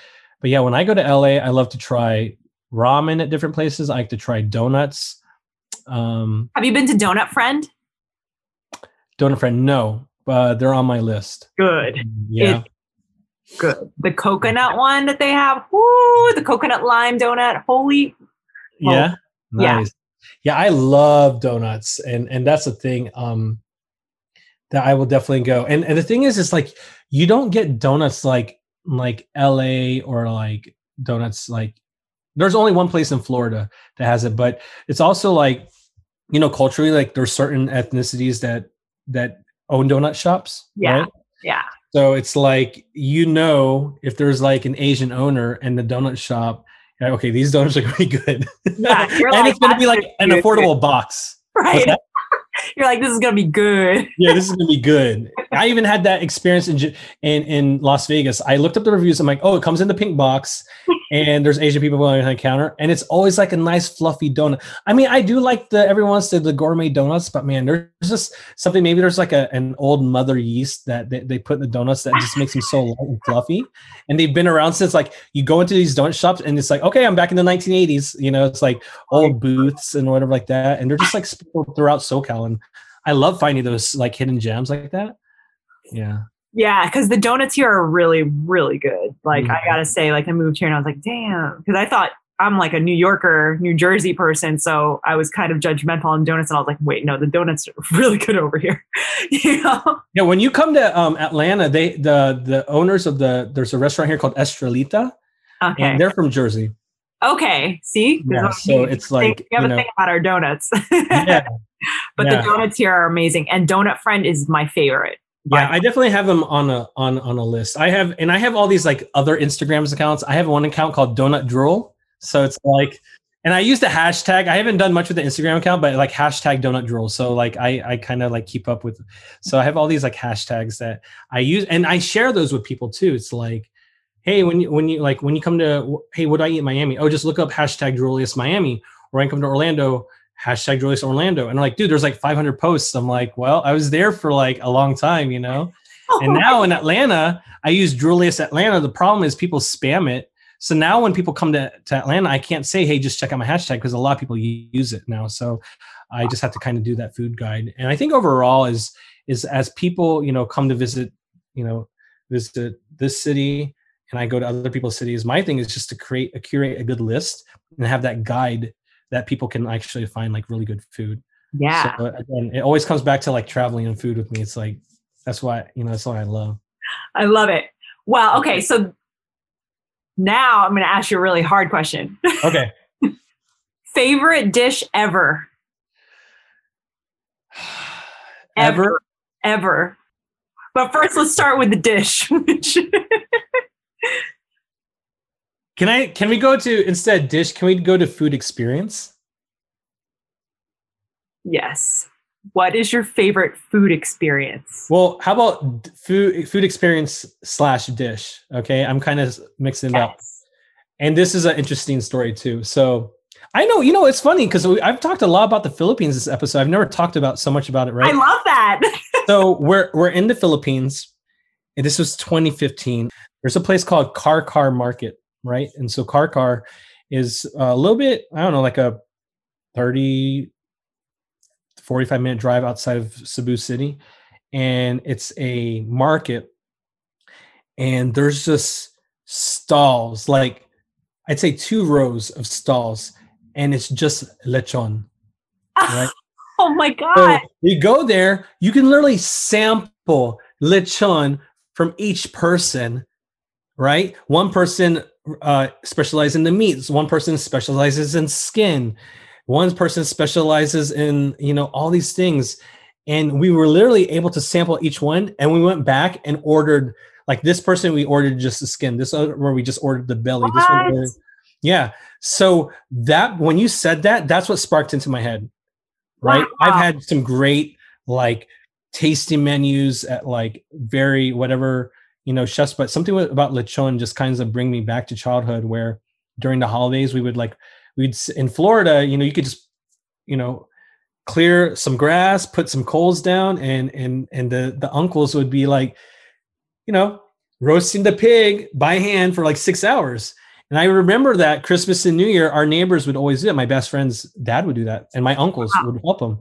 yeah, when I go to LA, I love to try ramen at different places. I like to try donuts. Have you been to Donut Friend? Donut Friend, no, but they're on my list. Good. Yeah. Good. The coconut one that they have. Woo, the coconut lime donut. Holy. Yeah. Nice. Yeah. I love donuts. And that's the thing that I will definitely go. And the thing is, it's like, you don't get donuts like LA, or like donuts, like there's only one place in Florida that has it, but it's also like, you know, culturally, like there's certain ethnicities that own donut shops. Yeah. Right? Yeah. So it's like, you know, if there's like an Asian owner and the donut shop, like, okay, these donuts are going to be good. Yeah, and like, it's going to be like an affordable box. Right. You're like, this is going to be good. Yeah, this is going to be good. I even had that experience in Las Vegas. I looked up the reviews. I'm like, oh, it comes in the pink box, and there's Asian people behind the counter, and it's always like a nice fluffy donut. I mean, I do like everyone wants the gourmet donuts, but man, there's just something. Maybe there's like an old mother yeast that they put in the donuts that just makes them so light and fluffy. And they've been around since, like, you go into these donut shops and it's like, okay, I'm back in the 1980s. You know, it's like old booths and whatever like that, and they're just like sprinkled throughout SoCal. And I love finding those like hidden gems like that. Yeah. Yeah, because the donuts here are really, really good. Like, I gotta say, like, I moved here and I was like, damn, because I thought I'm like a New Yorker, New Jersey person, so I was kind of judgmental on donuts, and I was like, wait, no, the donuts are really good over here. You know? Yeah, when you come to Atlanta, the owners of there's a restaurant here called Estrelita. Okay. And they're from Jersey. Okay. See? Yeah, so it's like, we have a thing about our donuts. Yeah. But the donuts here are amazing, and Donut Friend is my favorite. Yeah, I definitely have them on a list. I have all these like other Instagram accounts. I have one account called Donut Drool. So it's like, and I use the hashtag. I haven't done much with the Instagram account, but like hashtag Donut Drool. So like I kind of like keep up with. So I have all these like hashtags that I use, and I share those with people too. It's like, hey, when you come to, hey, what do I eat in Miami? Oh, just look up hashtag Drulius Miami. Or when I come to Orlando, hashtag Julius Orlando. And I'm like, dude, there's like 500 posts. I'm like, well, I was there for like a long time, you know? And now in Atlanta, I use Drulius Atlanta. The problem is people spam it. So now when people come to Atlanta, I can't say, hey, just check out my hashtag, because a lot of people use it now. So I just have to kind of do that food guide. And I think overall is as people, you know, come to visit, you know, visit this city, and I go to other people's cities, my thing is just to curate a good list and have that guide that people can actually find like really good food. Yeah. So again, it always comes back to like traveling and food with me. It's like, that's why, you know, that's why I love. I love it. Well, okay. So now I'm going to ask you a really hard question. Okay. Favorite dish ever? Ever. But first, let's start with the dish. Can we go to, instead dish, can we go to food experience? Yes. What is your favorite food experience? Well, how about food experience / dish? Okay, I'm kind of mixing it up. And this is an interesting story too. So I know, you know, it's funny because I've talked a lot about the Philippines this episode. I've never talked about so much about it, right? I love that. So we're in the Philippines, and this was 2015. There's a place called Carcar Market, right? And so Carcar is a little bit, I don't know, like a 45-minute drive outside of Cebu City, and it's a market, and there's just stalls, like I'd say 2 rows of stalls, and it's just lechon, right? Oh my God. So you go there, you can literally sample lechon from each person, right? One person specializes in the meats, one person specializes in skin, one person specializes in, you know, all these things. And we were literally able to sample each one. And we went back and ordered, like this person, we ordered just the skin. This other where we just ordered the belly. This one ordered, yeah. So that, when you said that, that's what sparked into my head. Right. Wow. I've had some great, like tasty menus at like very, whatever, you know, chefs, but something about lechon just kind of bring me back to childhood where during the holidays we would like, we'd in Florida, you know, you could just, you know, clear some grass, put some coals down, and the uncles would be like, you know, roasting the pig by hand for like 6 hours. And I remember that Christmas and New Year, our neighbors would always do it. My best friend's dad would do that, and my uncles would help him.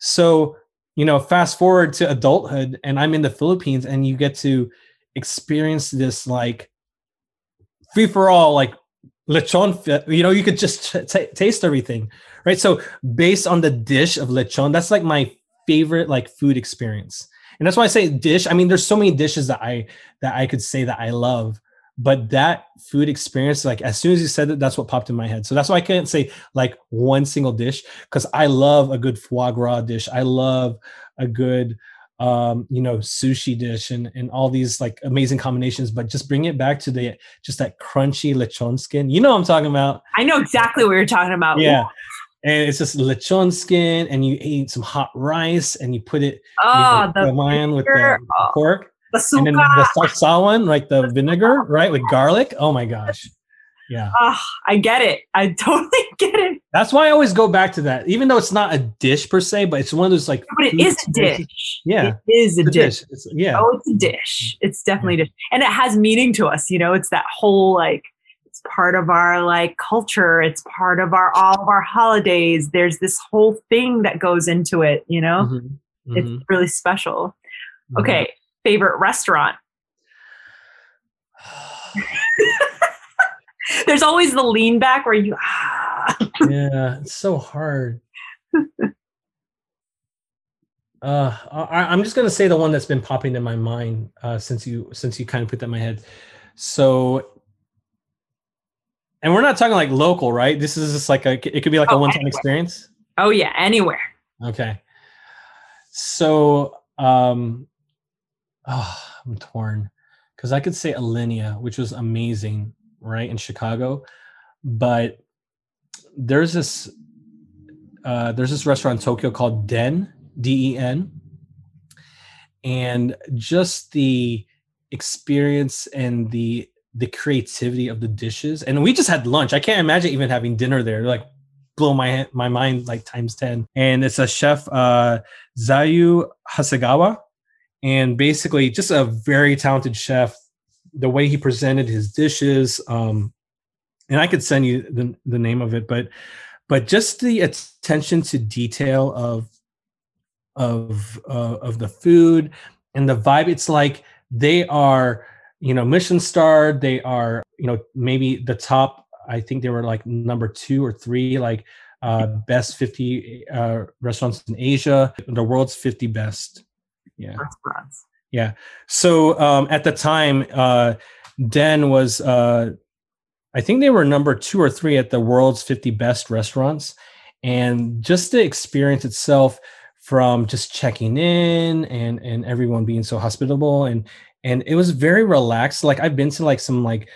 So, you know, fast forward to adulthood, and I'm in the Philippines, and you get to experience this like free for all, like lechon, you know, you could just taste everything, right? So based on the dish of lechon, that's like my favorite like food experience. And that's why I say dish. I mean, there's so many dishes that I could say that I love, but that food experience, like as soon as you said it, that's what popped in my head. So that's why I can't say like one single dish, because I love a good foie gras dish. I love a good, you know, sushi dish and all these like amazing combinations, but just bring it back to the, just that crunchy lechon skin. You know what I'm talking about. I know exactly what you're talking about. Yeah. And it's just lechon skin, and you eat some hot rice, and you put it with the pork, and then the sarsawan, like the vinegar, right? With garlic. Oh my gosh. Yeah. I get it. I totally get it. That's why I always go back to that, even though it's not a dish per se, but it's one of those like. But it is a dish. Yeah. It is a dish. It's, yeah. Oh, it's a dish. It's definitely a dish. And it has meaning to us. You know, it's that whole like, it's part of our like culture. It's part of our, all of our holidays. There's this whole thing that goes into it, you know? Mm-hmm. It's really special. Mm-hmm. Okay. Favorite restaurant? There's always the lean back where you, Yeah, it's so hard. I'm just going to say the one that's been popping in my mind since you kind of put that in my head. So, and we're not talking like local, right? This is just like it could be like a one-time experience. Oh yeah. Anywhere. Okay. So, I'm torn because I could say Alinea, which was amazing. Right in Chicago, but there's this restaurant in Tokyo called Den, D-E-N, and just the experience and the creativity of the dishes. And we just had lunch. I can't imagine even having dinner there. Like blow my mind like times 10. And it's a chef, Zaiyu Hasegawa, and basically just a very talented chef. The way he presented his dishes, and I could send you the name of it, but just the attention to detail of the food and the vibe. It's like they are, you know, Michelin starred. They are, you know, maybe the top. I think they were like number 2 or 3, like best 50 restaurants in Asia, the world's 50 best. Yeah. Restaurants. Yeah. So at the time, Den was, I think they were number 2 or 3 at the world's 50 best restaurants. And just the experience itself, from just checking in and everyone being so hospitable, and it was very relaxed. Like I've been to like some like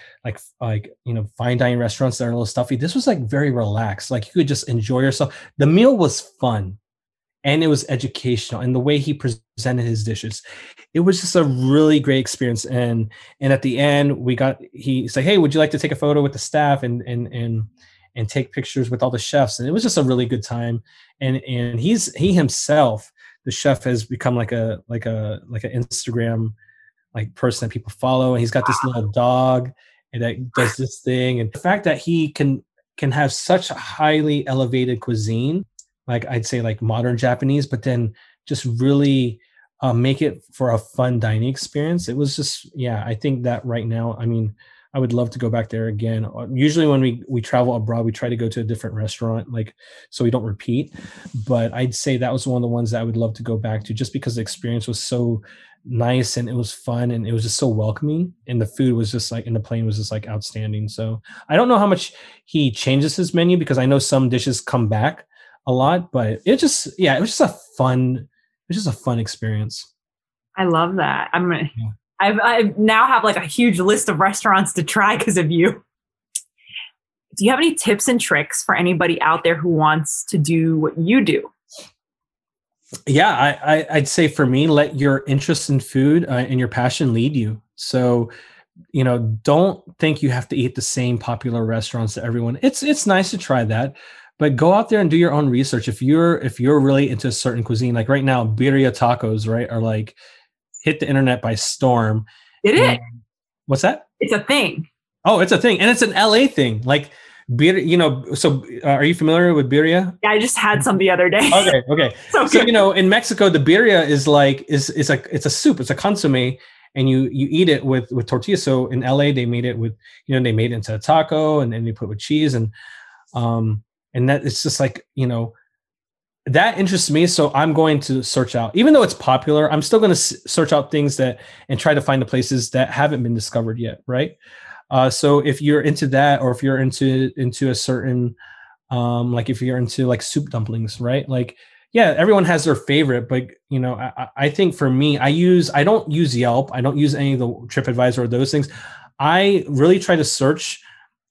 you know, fine dining restaurants that are a little stuffy. This was like very relaxed. Like you could just enjoy yourself. The meal was fun. And it was educational, and the way he presented his dishes, it was just a really great experience. And at the end, he said, "Hey, would you like to take a photo with the staff and take pictures with all the chefs?" And it was just a really good time. And he himself, the chef, has become like an Instagram like person that people follow. And he's got this little dog and that does this thing. And the fact that he can have such highly elevated cuisine, like I'd say like modern Japanese, but then just really make it for a fun dining experience. It was just, yeah, I think that right now, I mean, I would love to go back there again. Usually when we travel abroad, we try to go to a different restaurant, like, so we don't repeat, but I'd say that was one of the ones that I would love to go back to, just because the experience was so nice and it was fun and it was just so welcoming, and the food was just like, and the plane was just like outstanding. So I don't know how much he changes his menu, because I know some dishes come back a lot, but it was just a fun experience. I love that. I now have like a huge list of restaurants to try because of you. Do you have any tips and tricks for anybody out there who wants to do what you do? Yeah, I'd say for me, let your interest in food and your passion lead you. So, you know, don't think you have to eat the same popular restaurants that everyone. It's nice to try that. But go out there and do your own research. If you're really into a certain cuisine, like right now, birria tacos, right, are like hit the internet by storm. It is. What's that? It's a thing. Oh, it's a thing, and it's an LA thing. Like, you know. So, are you familiar with birria? Yeah, I just had some the other day. Okay. So you know, in Mexico, the birria is like it's a soup. It's a consommé. And you eat it with tortillas. So in LA, they made it with, you know, they made it into a taco, and then they put it with cheese and that it's just like, you know, that interests me. So I'm going to search out, even though it's popular, I'm still going to search out things and try to find the places that haven't been discovered yet. Right. So if you're into that, or if you're into a certain, like if you're into like soup dumplings, right? Like, yeah, everyone has their favorite, but you know, I think for me, I don't use Yelp. I don't use any of the TripAdvisor or those things. I really try to search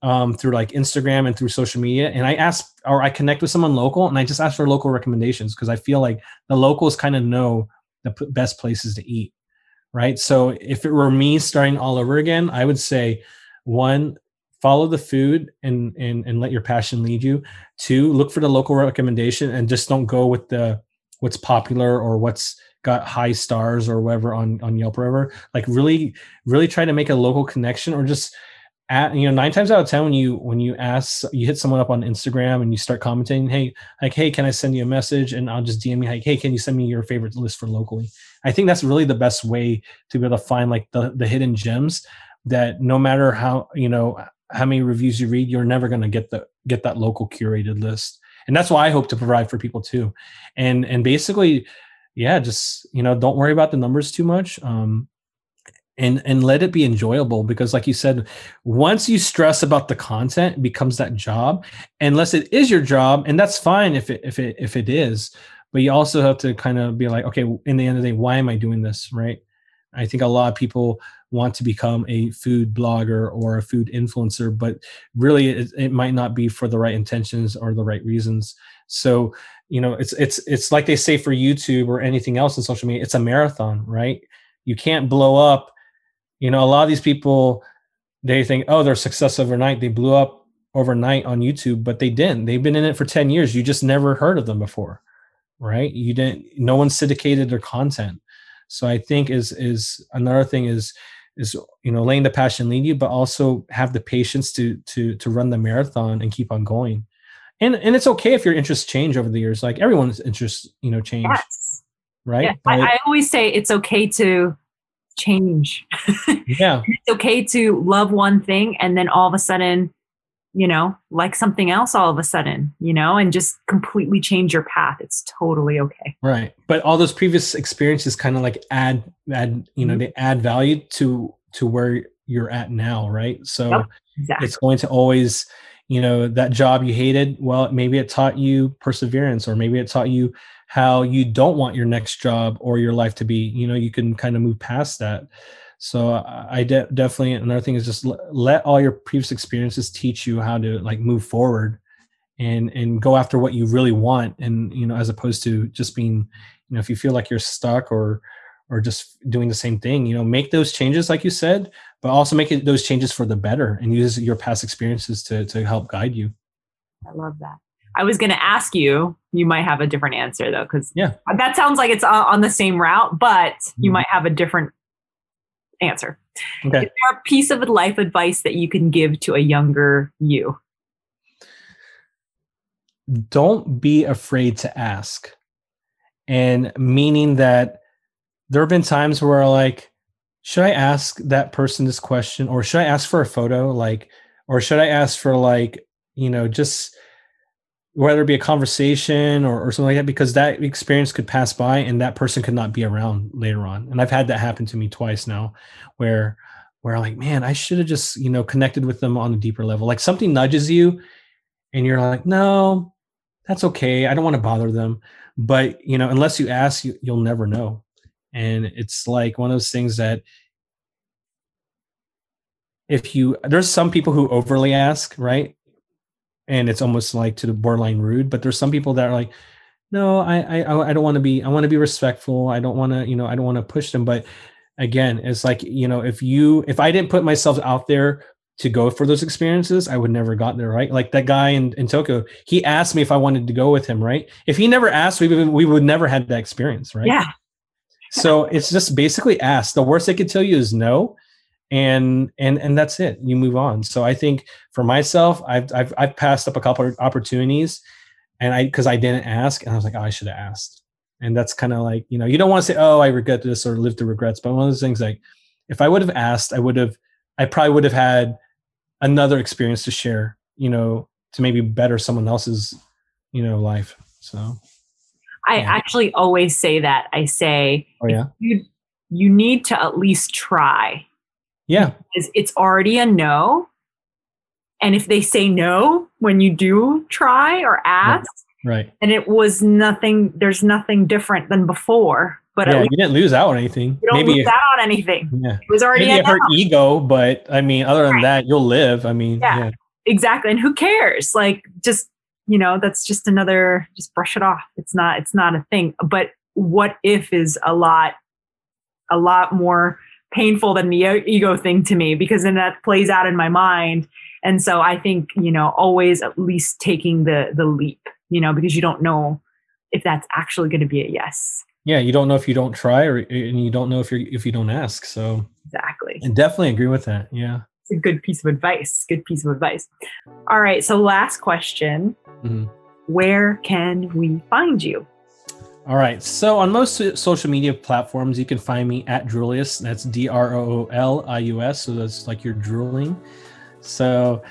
through like Instagram and through social media. And I connect with someone local, and I just ask for local recommendations, because I feel like the locals kind of know the best places to eat. Right. So if it were me starting all over again, I would say 1, follow the food and let your passion lead you. 2, look for the local recommendation, and just don't go with what's popular or what's got high stars or whatever on Yelp or whatever. Like really, really try to make a local connection, or just, at, you know, 9 times out of 10, when you hit someone up on Instagram and you start commenting, hey, can I send you a message? And I'll just DM you, like, hey, can you send me your favorite list for locally? I think that's really the best way to be able to find like the hidden gems that no matter how, you know, how many reviews you read, you're never going to get that local curated list. And that's why I hope to provide for people too. And basically, yeah, just, you know, don't worry about the numbers too much. And let it be enjoyable, because like you said, once you stress about the content, it becomes that job, unless it is your job. And that's fine if it is, but you also have to kind of be like, okay, in the end of the day, why am I doing this? Right. I think a lot of people want to become a food blogger or a food influencer, but really it might not be for the right intentions or the right reasons. So, you know, it's like they say for YouTube or anything else in social media, it's a marathon, right? You can't blow up. You know, a lot of these people, they think, oh, they're successful overnight. They blew up overnight on YouTube, but they didn't. They've been in it for 10 years. You just never heard of them before, right? No one syndicated their content. So I think is another thing is, you know, letting the passion lead you, but also have the patience to run the marathon and keep on going. And it's okay if your interests change over the years, like everyone's interests, you know, change. Yes. Right. Yeah. But I always say it's okay to change. Yeah. It's okay to love one thing and then all of a sudden, you know, like something else all of a sudden, you know, and just completely change your path. It's totally okay. Right. But all those previous experiences kind of like add, you know, they add value to where you're at now. Right. So yep, exactly. It's going to always, you know, that job you hated, well, maybe it taught you perseverance, or maybe it taught you how you don't want your next job or your life to be, you know, you can kind of move past that. So I definitely, another thing is just let all your previous experiences teach you how to like move forward and go after what you really want. And, you know, as opposed to just being, you know, if you feel like you're stuck or just doing the same thing, you know, make those changes, like you said, but also make it, those changes for the better, and use your past experiences to help guide you. I love that. I was going to ask you, you might have a different answer though, because yeah, that sounds like it's on the same route, but you might have a different answer. Okay. Is there a piece of life advice that you can give to a younger you? Don't be afraid to ask. And meaning that there have been times where like, should I ask that person this question? Or should I ask for a photo? Like, or should I ask for like, you know, just whether it be a conversation or something like that, because that experience could pass by and that person could not be around later on. And I've had that happen to me twice now where I'm like, man, I should have just, you know, connected with them on a deeper level. Like something nudges you and you're like, no, that's okay. I don't want to bother them. But, you know, unless you ask, you'll never know. And it's like one of those things that there's some people who overly ask, right? And it's almost like to the borderline rude, but there's some people that are like, no, I don't want to be, I want to be respectful. I don't want to, you know, I don't want to push them. But again, it's like, you know, if I didn't put myself out there to go for those experiences, I would never got there. Right. Like that guy in Tokyo, he asked me if I wanted to go with him. Right. If he never asked, we would never had that experience. Right. Yeah. So it's just basically ask. The worst they could tell you is no. And that's it. You move on. So I think for myself, I've passed up a couple of opportunities, and because I didn't ask, and I was like, oh, I should have asked. And that's kind of like, you know, you don't want to say, oh, I regret this or live through regrets. But one of those things, like, if I would have asked, I probably would have had another experience to share, you know, to maybe better someone else's, you know, life. So I actually always say that. I say, oh yeah, you need to at least try. Yeah. Because it's already a no. And if they say no when you do try or ask, right. And it was nothing, there's nothing different than before. But yeah, you didn't lose out on anything. You don't lose out on anything. Yeah. It was already a no. It hurt ego, but I mean, other than that, you'll live. I mean, yeah. Exactly. And who cares? Like, just, you know, that's just another, just brush it off. It's not a thing. But what if is a lot more painful than the ego thing to me, because then that plays out in my mind. And so I think, you know, always at least taking the leap, you know, because you don't know if that's actually going to be a yes. Yeah. You don't know if you don't try, and you don't know if you don't ask. So exactly. And definitely agree with that. Yeah. It's a good piece of advice. All right. So last question, Where can we find you? All right. So on most social media platforms, you can find me at Droolius. That's DROOLIUS. So that's like you're drooling. So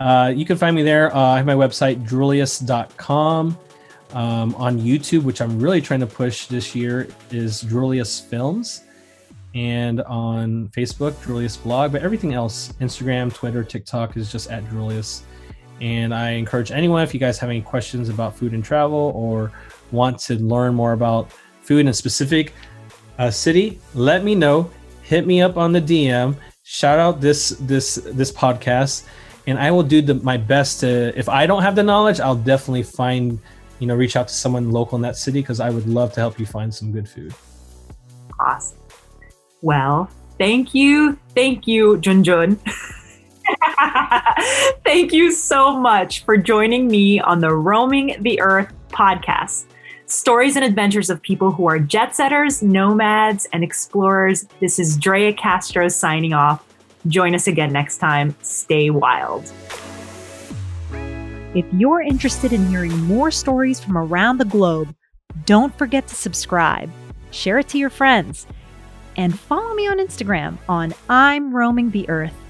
you can find me there. I have my website, Drulius.com. On YouTube, which I'm really trying to push this year, is Drulius Films. And on Facebook, Drulius Blog. But everything else, Instagram, Twitter, TikTok, is just at Drulius. And I encourage anyone, if you guys have any questions about food and travel, or want to learn more about food in a specific city, let me know. Hit me up on the DM. Shout out this podcast, and I will do my best to. If I don't have the knowledge, I'll definitely find, you know, reach out to someone local in that city, because I would love to help you find some good food. Awesome. Well, thank you, Junjun. Thank you so much for joining me on the Roaming the Earth podcast. stories and adventures of people who are jet setters, nomads, and explorers. This is Drea Castro signing off. Join us again next time. Stay wild. If you're interested in hearing more stories from around the globe, don't forget to subscribe, share it to your friends, and follow me on Instagram on I'm Roaming the Earth.